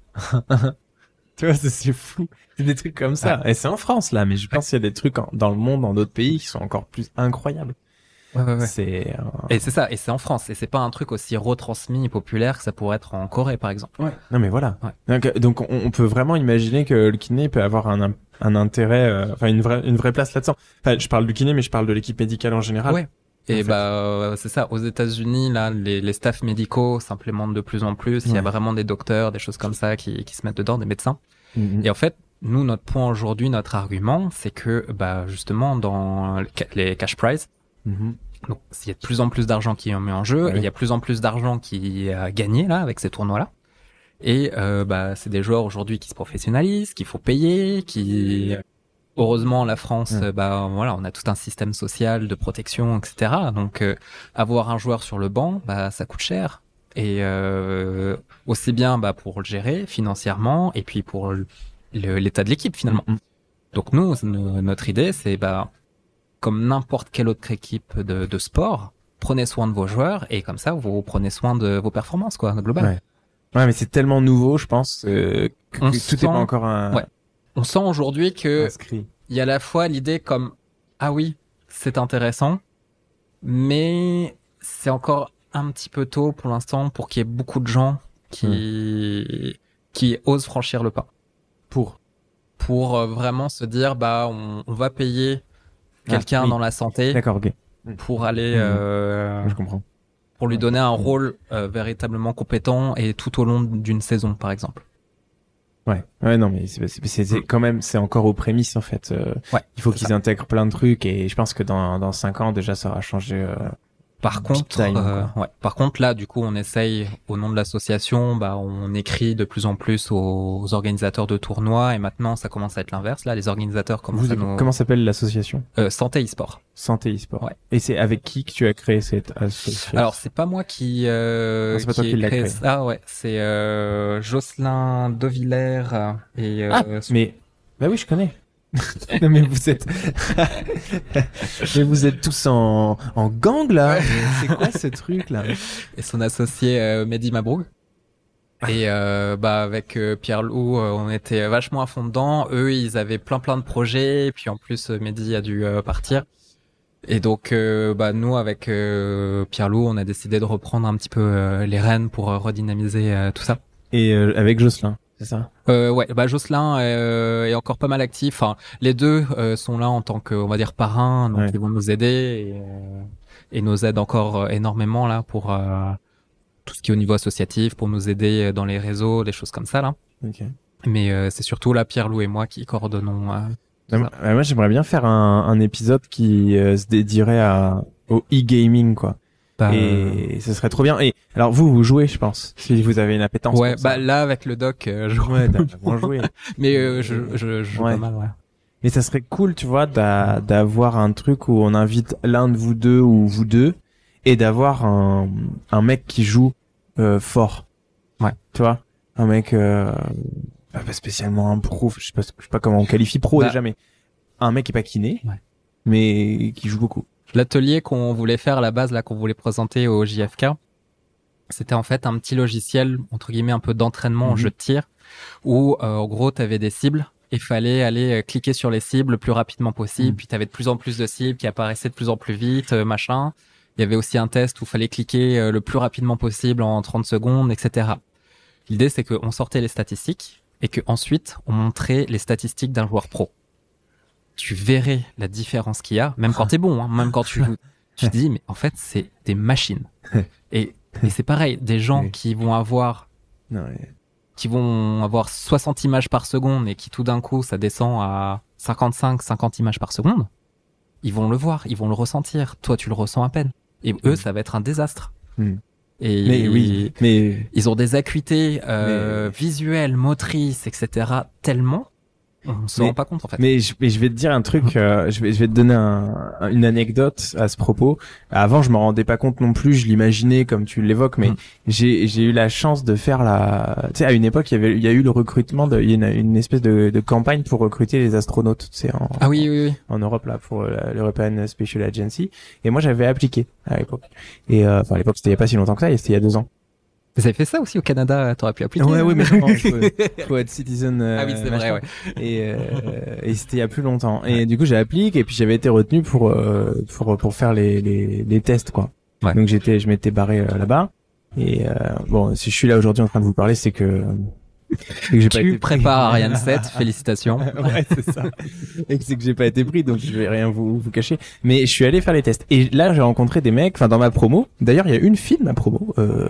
Tu vois, c'est, c'est fou. C'est des trucs comme ça. Ah. Et c'est en France là, mais je pense ouais. qu'il y a des trucs en, dans le monde, dans d'autres pays, qui sont encore plus incroyables. Ouais, ouais, ouais. C'est... Et c'est ça, et c'est en France, et c'est pas un truc aussi retransmis populaire que ça pourrait être en Corée par exemple. Ouais. Non mais voilà. Ouais. Donc, donc on, on peut vraiment imaginer que le kiné peut avoir un, un intérêt, euh, enfin une vraie une vraie place là-dedans. Enfin, je parle du kiné, mais je parle de l'équipe médicale en général. Ouais. Et en bah euh, c'est ça. Aux États-Unis là, les, les staffs médicaux s'implémentent de plus en plus. Ouais. Il y a vraiment des docteurs, des choses comme ça qui qui se mettent dedans, des médecins. Mm-hmm. Et en fait, nous notre point aujourd'hui, notre argument, c'est que bah justement dans les cash prizes. Mmh. Donc, il y a de plus en plus d'argent qui est mis en jeu, ouais. il y a de plus en plus d'argent qui a gagné là avec ces tournois-là. Et euh, bah, c'est des joueurs aujourd'hui qui se professionnalisent, qu'il faut payer, qui heureusement la France, ouais. bah voilà, on a tout un système social de protection, et cetera. Donc, euh, avoir un joueur sur le banc, bah ça coûte cher. Et euh, aussi bien bah pour le gérer financièrement et puis pour le, le, l'état de l'équipe finalement. Mmh. Donc nous, notre idée, c'est bah comme n'importe quelle autre équipe de, de sport, prenez soin de vos joueurs et comme ça, vous prenez soin de vos performances, quoi, global. Ouais, ouais mais c'est tellement nouveau, je pense, euh, que, que sent, tout n'est pas encore un... Ouais. On sent aujourd'hui que il y a à la fois l'idée comme, ah oui, c'est intéressant, mais c'est encore un petit peu tôt pour l'instant pour qu'il y ait beaucoup de gens qui, mmh. qui osent franchir le pas. Pour? Pour vraiment se dire, bah, on, on va payer quelqu'un ah, oui. dans la santé D'accord, okay. pour aller euh, je comprends. Pour lui donner un rôle euh, véritablement compétent et tout au long d'une saison par exemple. Ouais, ouais non mais c'est, c'est, c'est, c'est quand même c'est encore aux prémices en fait. Euh, ouais, il faut qu'ils ça. Intègrent plein de trucs et je pense que dans dans cinq ans déjà ça aura changé. Euh, par contre, time, euh, ouais. Par contre là du coup on essaye au nom de l'association, bah on écrit de plus en plus aux, aux organisateurs de tournois et maintenant ça commence à être l'inverse là. Les organisateurs commencent Vous, à nous... Comment s'appelle l'association euh, Santé eSport. Santé eSport. Ouais. Et c'est avec qui que tu as créé cette association? Alors c'est pas moi qui. Euh, non, c'est pas qui toi qui l'a créé. Ah ouais, c'est euh, Jocelyn Devillers et. Euh, ah son... mais bah oui je connais. Non mais vous êtes mais vous êtes tous en en gang là ouais. C'est quoi ce truc là? Et son associé euh, Mehdi Mabrouk et euh, bah avec euh, Pierre-Loup euh, on était vachement à fond dedans. Eux ils avaient plein plein de projets et puis en plus euh, Mehdi a dû euh, partir et donc euh, bah nous avec euh, Pierre-Loup on a décidé de reprendre un petit peu euh, les rênes pour euh, redynamiser euh, tout ça et euh, avec Jocelyn. C'est ça. Euh, ouais, bah Jocelyn euh, est encore pas mal actif. Enfin, les deux euh, sont là en tant que, on va dire, parrains, donc ouais. ils vont nous aider et, euh, et nous aident encore énormément là pour euh, tout ce qui est au niveau associatif, pour nous aider dans les réseaux, des choses comme ça là. Okay. Mais euh, c'est surtout là Pierre-Loup et moi qui coordonnons. Euh, bah, bah, bah, moi, j'aimerais bien faire un, un épisode qui euh, se dédierait à au e-gaming quoi. Bah, et euh... ce serait trop bien. Et alors vous, vous jouez, je pense, si vous avez une appétence. Ouais, bah là avec le doc, euh, je ouais, bon joué. Mais euh, je, je, je joue ouais. pas mal, ouais. Mais ça serait cool, tu vois, d'a, d'avoir un truc où on invite l'un de vous deux ou vous deux, et d'avoir un un mec qui joue euh, fort. Ouais. Tu vois, un mec euh, pas spécialement un pro, je sais pas, je sais pas comment on qualifie pro bah, déjà, mais un mec qui est pas kiné, ouais. mais qui joue beaucoup. L'atelier qu'on voulait faire à la base, là, qu'on voulait présenter au J F K, c'était en fait un petit logiciel, entre guillemets, un peu d'entraînement mmh. en jeu de tir, où, euh, en gros, t'avais des cibles, il fallait aller cliquer sur les cibles le plus rapidement possible. Mmh. Puis t'avais de plus en plus de cibles qui apparaissaient de plus en plus vite, machin. Il y avait aussi un test où il fallait cliquer le plus rapidement possible en trente secondes, et cetera. L'idée, c'est qu'on sortait les statistiques et qu'ensuite, on montrait les statistiques d'un joueur pro. Tu verrais la différence qu'il y a, même quand t'es bon, hein, même quand tu joues. Tu te dis, mais en fait, c'est des machines. Et, et c'est pareil, des gens oui. qui vont avoir... Non, oui. qui vont avoir soixante images par seconde et qui tout d'un coup ça descend à cinquante-cinq, cinquante images par seconde, ils vont le voir, ils vont le ressentir. Toi, tu le ressens à peine. Et eux, mmh. ça va être un désastre. Mmh. Et mais ils, oui, mais ils ont des acuités euh, mais... visuelles, motrices, et cetera. Tellement, on se mais, rend pas compte en fait. Mais je, mais je vais te dire un truc. Euh, je vais, je vais te donner un, une anecdote à ce propos. Avant, je m'en rendais pas compte non plus. Je l'imaginais comme tu l'évoques, mais mmh. j'ai, j'ai eu la chance de faire la. Tu sais, à une époque, il y avait, il y a eu le recrutement de, il y a une espèce de, de campagne pour recruter les astronautes. Tu sais, en, ah oui, oui, oui. en Europe là, pour l'European Space Agency. Et moi, j'avais appliqué à l'époque. Et euh, enfin, à l'époque, c'était il y a pas si longtemps que ça. C'était il y a deux ans. Vous avez fait ça aussi au Canada, t'aurais pu appliquer. Ouais, oui, mais je pense que faut être citizen. Ah oui, c'est vrai, ouais. Et, euh, et c'était il y a plus longtemps. Et ouais. du coup, j'ai appliqué et puis j'avais été retenu pour pour pour faire les les, les tests, quoi. Ouais. Donc j'étais, je m'étais barré euh, là-bas. Et euh, bon, si je suis là aujourd'hui en train de vous parler, c'est que. Que j'ai tu pas été prépares pris. Ariane sept, félicitations. Ouais, c'est ça. Et c'est que j'ai pas été pris, donc je vais rien vous, vous cacher. Mais je suis allé faire les tests. Et là, j'ai rencontré des mecs, enfin, dans ma promo. D'ailleurs, il y a une fille de ma promo, euh,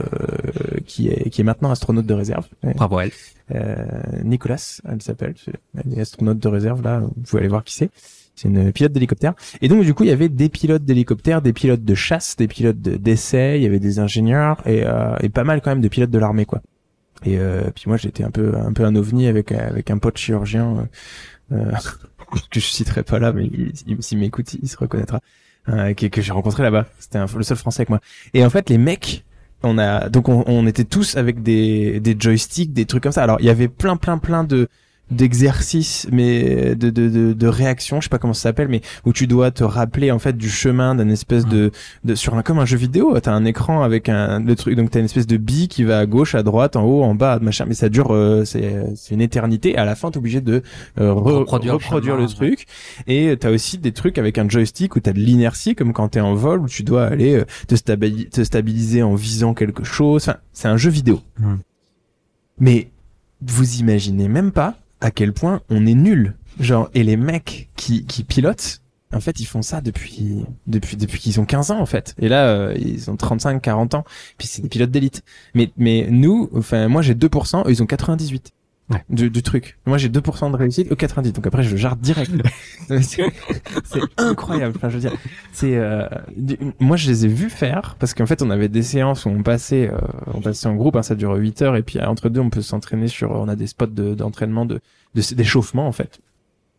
qui est, qui est maintenant astronaute de réserve. Bravo, elle. Euh, Nicolas, elle s'appelle. Elle est astronaute de réserve, là. Vous pouvez aller voir qui c'est. C'est une pilote d'hélicoptère. Et donc, du coup, il y avait des pilotes d'hélicoptère, des pilotes de chasse, des pilotes de, d'essai, il y avait des ingénieurs et, euh, et pas mal quand même de pilotes de l'armée, quoi. Et euh, puis moi j'étais un peu un peu un ovni avec avec un pote chirurgien euh, que je citerai pas là, mais il, il, s'il m'écoute il se reconnaîtra, euh, que, que j'ai rencontré là-bas. C'était un, le seul Français avec moi. Et en fait les mecs, on a donc on, on était tous avec des des joysticks, des trucs comme ça. Alors il y avait plein plein plein de d'exercices, mais de de de, de réactions, je sais pas comment ça s'appelle, mais où tu dois te rappeler en fait du chemin d'un espèce de de sur un comme un jeu vidéo. T'as un écran avec un le truc, donc t'as une espèce de bille qui va à gauche, à droite, en haut, en bas, machin, mais ça dure euh, c'est c'est une éternité. À la fin t'es obligé de euh, re, reproduire, reproduire le, chemin, le truc. Et t'as aussi des trucs avec un joystick où t'as de l'inertie comme quand t'es en vol, où tu dois aller euh, te, stabi- te stabiliser en visant quelque chose. Enfin c'est un jeu vidéo. Mm. Mais vous imaginez même pas à quel point on est nul. Genre, et les mecs qui, qui pilotent, en fait, ils font ça depuis, depuis, depuis qu'ils ont quinze ans, en fait. Et là, euh, ils ont trente-cinq, quarante ans. Puis c'est des pilotes d'élite. Mais, mais nous, enfin, moi, j'ai deux pour cent, eux, ils ont quatre-vingt-dix-huit. Ouais. Du, du truc. Moi, j'ai deux pour cent de réussite, eux, quatre-vingt-dix. Donc après, je jarde direct. c'est, c'est incroyable. Enfin, je veux dire, c'est, euh, du, moi, je les ai vus faire, parce qu'en fait, on avait des séances où on passait, euh, on passait en groupe, hein, ça dure huit heures, et puis, entre deux, on peut s'entraîner sur, on a des spots de, d'entraînement, de, de, d'échauffement, en fait.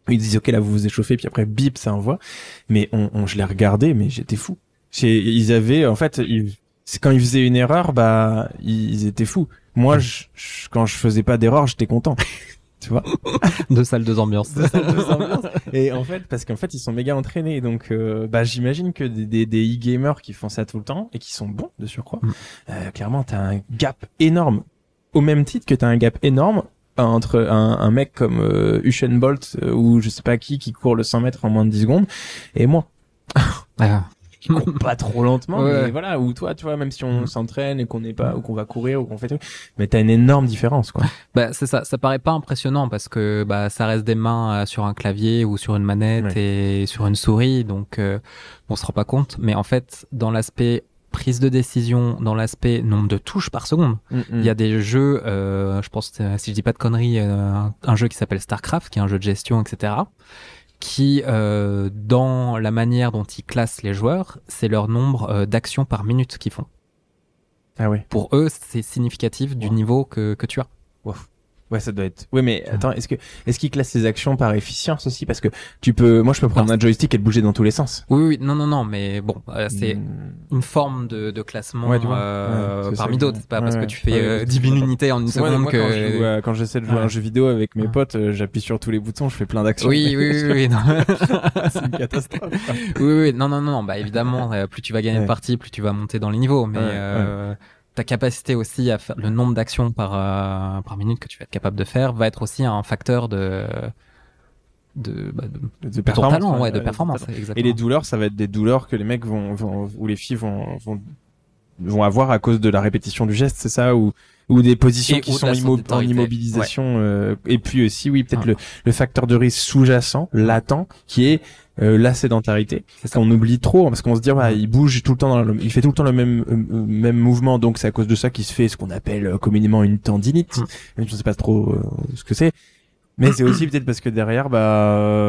Ils disent, OK, là, vous vous échauffez, puis après, bip, ça envoie. Mais on, on, je les regardais, mais j'étais fou. J'ai, ils avaient, en fait, ils, quand ils faisaient une erreur, bah, ils étaient fous. Moi, je, je, quand je faisais pas d'erreur, j'étais content. Tu vois? Deux salles, deux ambiances. Deux salles, deux ambiances. Et en fait, parce qu'en fait, ils sont méga entraînés. Donc, euh, bah, j'imagine que des, des, des e-gamers qui font ça tout le temps et qui sont bons, de surcroît, euh, clairement, t'as un gap énorme. Au même titre que t'as un gap énorme entre un, un mec comme, euh, Usain Bolt, euh, ou je sais pas qui, qui court le cent mètres en moins de dix secondes, et moi. Ah. Qui court pas trop lentement, ouais. Mais voilà, ou toi, tu vois, même si on s'entraîne et qu'on n'est pas, ou qu'on va courir, ou qu'on fait tout, mais t'as une énorme différence, quoi. Bah, c'est ça, ça paraît pas impressionnant parce que, bah, ça reste des mains sur un clavier ou sur une manette, ouais. Et sur une souris, donc, euh, on se rend pas compte, mais en fait, dans l'aspect prise de décision, dans l'aspect nombre de touches par seconde. Mm-hmm. Il y a des jeux, euh, je pense, si je dis pas de conneries, euh, un jeu qui s'appelle StarCraft, qui est un jeu de gestion, et cetera, qui, euh, dans la manière dont ils classent les joueurs, c'est leur nombre euh, d'actions par minute qu'ils font. Ah oui. Pour eux, c'est significatif du wow. niveau que, que tu as. Wow. Ouais, ça doit être. Oui, mais attends, est-ce que, est-ce qu'ils classent les actions par efficience aussi? Parce que tu peux, moi, je peux prendre non, un joystick et le bouger dans tous les sens. Oui, oui, non, non, non, mais bon, euh, c'est mmh. une forme de, de classement, ouais, euh, ouais, parmi ça, d'autres. C'est pas ouais, parce ouais. que tu fais ouais, euh, dix mille unités en une seconde moi, moi, que... Quand je joue, euh, quand j'essaie de jouer à ouais. un jeu vidéo avec mes potes, euh, j'appuie sur tous les boutons, je fais plein d'actions. Oui, oui, oui, oui, non. C'est une catastrophe. Hein. Oui, oui, non, non, non, bah, évidemment, euh, plus tu vas gagner ouais. une partie, plus tu vas monter dans les niveaux, mais, ouais, euh, ouais. ta capacité aussi à faire le nombre d'actions par euh, par minute que tu vas être capable de faire va être aussi un facteur de de, bah, de, de performance, talent, ouais, ouais, de performance. Et les douleurs, ça va être des douleurs que les mecs vont, vont ou les filles vont, vont, vont avoir à cause de la répétition du geste, c'est ça, ou, ou des positions et qui sont immo- en immobilisation. Ouais. Euh, et puis aussi, oui, peut-être ah. le, le facteur de risque sous-jacent, latent, qui est Euh, la sédentarité, c'est qu'on oublie trop parce qu'on se dit bah, il bouge tout le temps, dans le... il fait tout le temps le même euh, même mouvement, donc c'est à cause de ça qu'il se fait ce qu'on appelle euh, communément une tendinite. Mmh. Même si on ne sait pas trop euh, ce que c'est, mais c'est aussi peut-être parce que derrière bah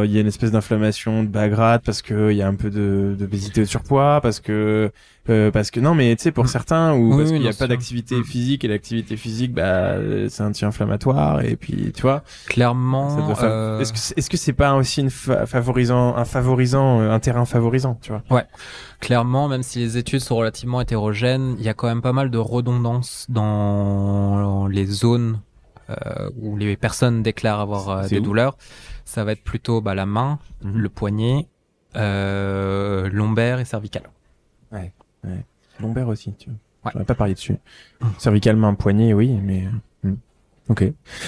il euh, y a une espèce d'inflammation de bas grade, parce que il y a un peu de d'obésité, de surpoids, parce que euh, parce que non mais tu sais pour certains ou oui, parce oui, qu'il n'y a pas d'activité physique, et l'activité physique bah c'est anti-inflammatoire, et puis tu vois clairement fa... euh... est-ce que c'est, est-ce que c'est pas aussi une fa- favorisant un favorisant euh, un terrain favorisant, tu vois. Ouais. Clairement, même si les études sont relativement hétérogènes, il y a quand même pas mal de redondances dans les zones Euh, où les personnes déclarent avoir euh, des où? douleurs. Ça va être plutôt bah, la main, mm-hmm. le poignet, euh, lombaire et cervical. Ouais, ouais. Lombaire aussi, tu vois. Ouais. J'aurais pas parlé dessus. Mmh. Cervical, main, poignet, oui, mais... Mmh. Ok.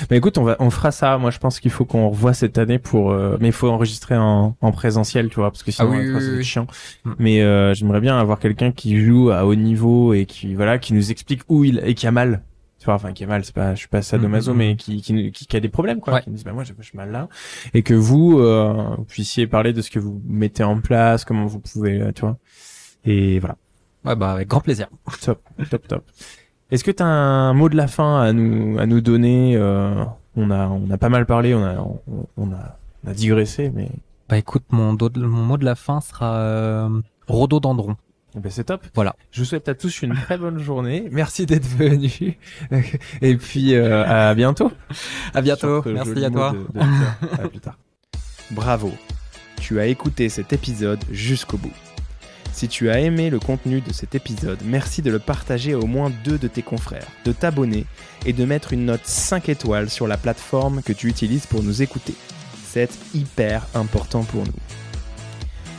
Bah écoute, on va, on fera ça. Moi, je pense qu'il faut qu'on revoie cette année pour, euh, mais il faut enregistrer en, en présentiel, tu vois, parce que sinon, ah oui, oui, c'est oui. chiant. Mm. Mais, euh, j'aimerais bien avoir quelqu'un qui joue à haut niveau et qui, voilà, qui nous explique où il, et qui a mal. Enfin, qui est mal, c'est pas, je suis pas sadomaso, mmh, mmh. mais qui, qui, qui, qui a des problèmes, quoi. Ouais. Qui me disent, bah, moi, j'ai, j'ai mal là. Et que vous, euh, vous puissiez parler de ce que vous mettez en place, comment vous pouvez, tu vois. Et voilà. Ouais, bah, avec grand plaisir. Top, top, top. Est-ce que t'as un mot de la fin à nous, à nous donner? Euh, on a, on a pas mal parlé, on a, on, on a, on a digressé, mais. Bah, écoute, mon, do- mon mot de la fin sera, euh, rhododendron. Ben c'est top. Voilà. Je vous souhaite à tous une très bonne journée. Merci d'être venus. Et puis euh, à bientôt. À bientôt. Merci à toi. De, de... À plus tard. Bravo. Tu as écouté cet épisode jusqu'au bout. Si tu as aimé le contenu de cet épisode, merci de le partager à au moins deux de tes confrères, de t'abonner et de mettre une note cinq étoiles sur la plateforme que tu utilises pour nous écouter. C'est hyper important pour nous.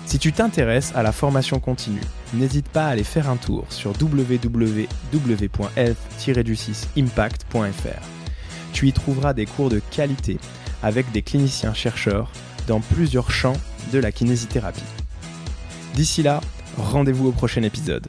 Si tu t'intéresses à la formation continue, n'hésite pas à aller faire un tour sur double-vé double-vé double-vé point health tiret du six impact point f r. Tu y trouveras des cours de qualité avec des cliniciens-chercheurs dans plusieurs champs de la kinésithérapie. D'ici là, rendez-vous au prochain épisode.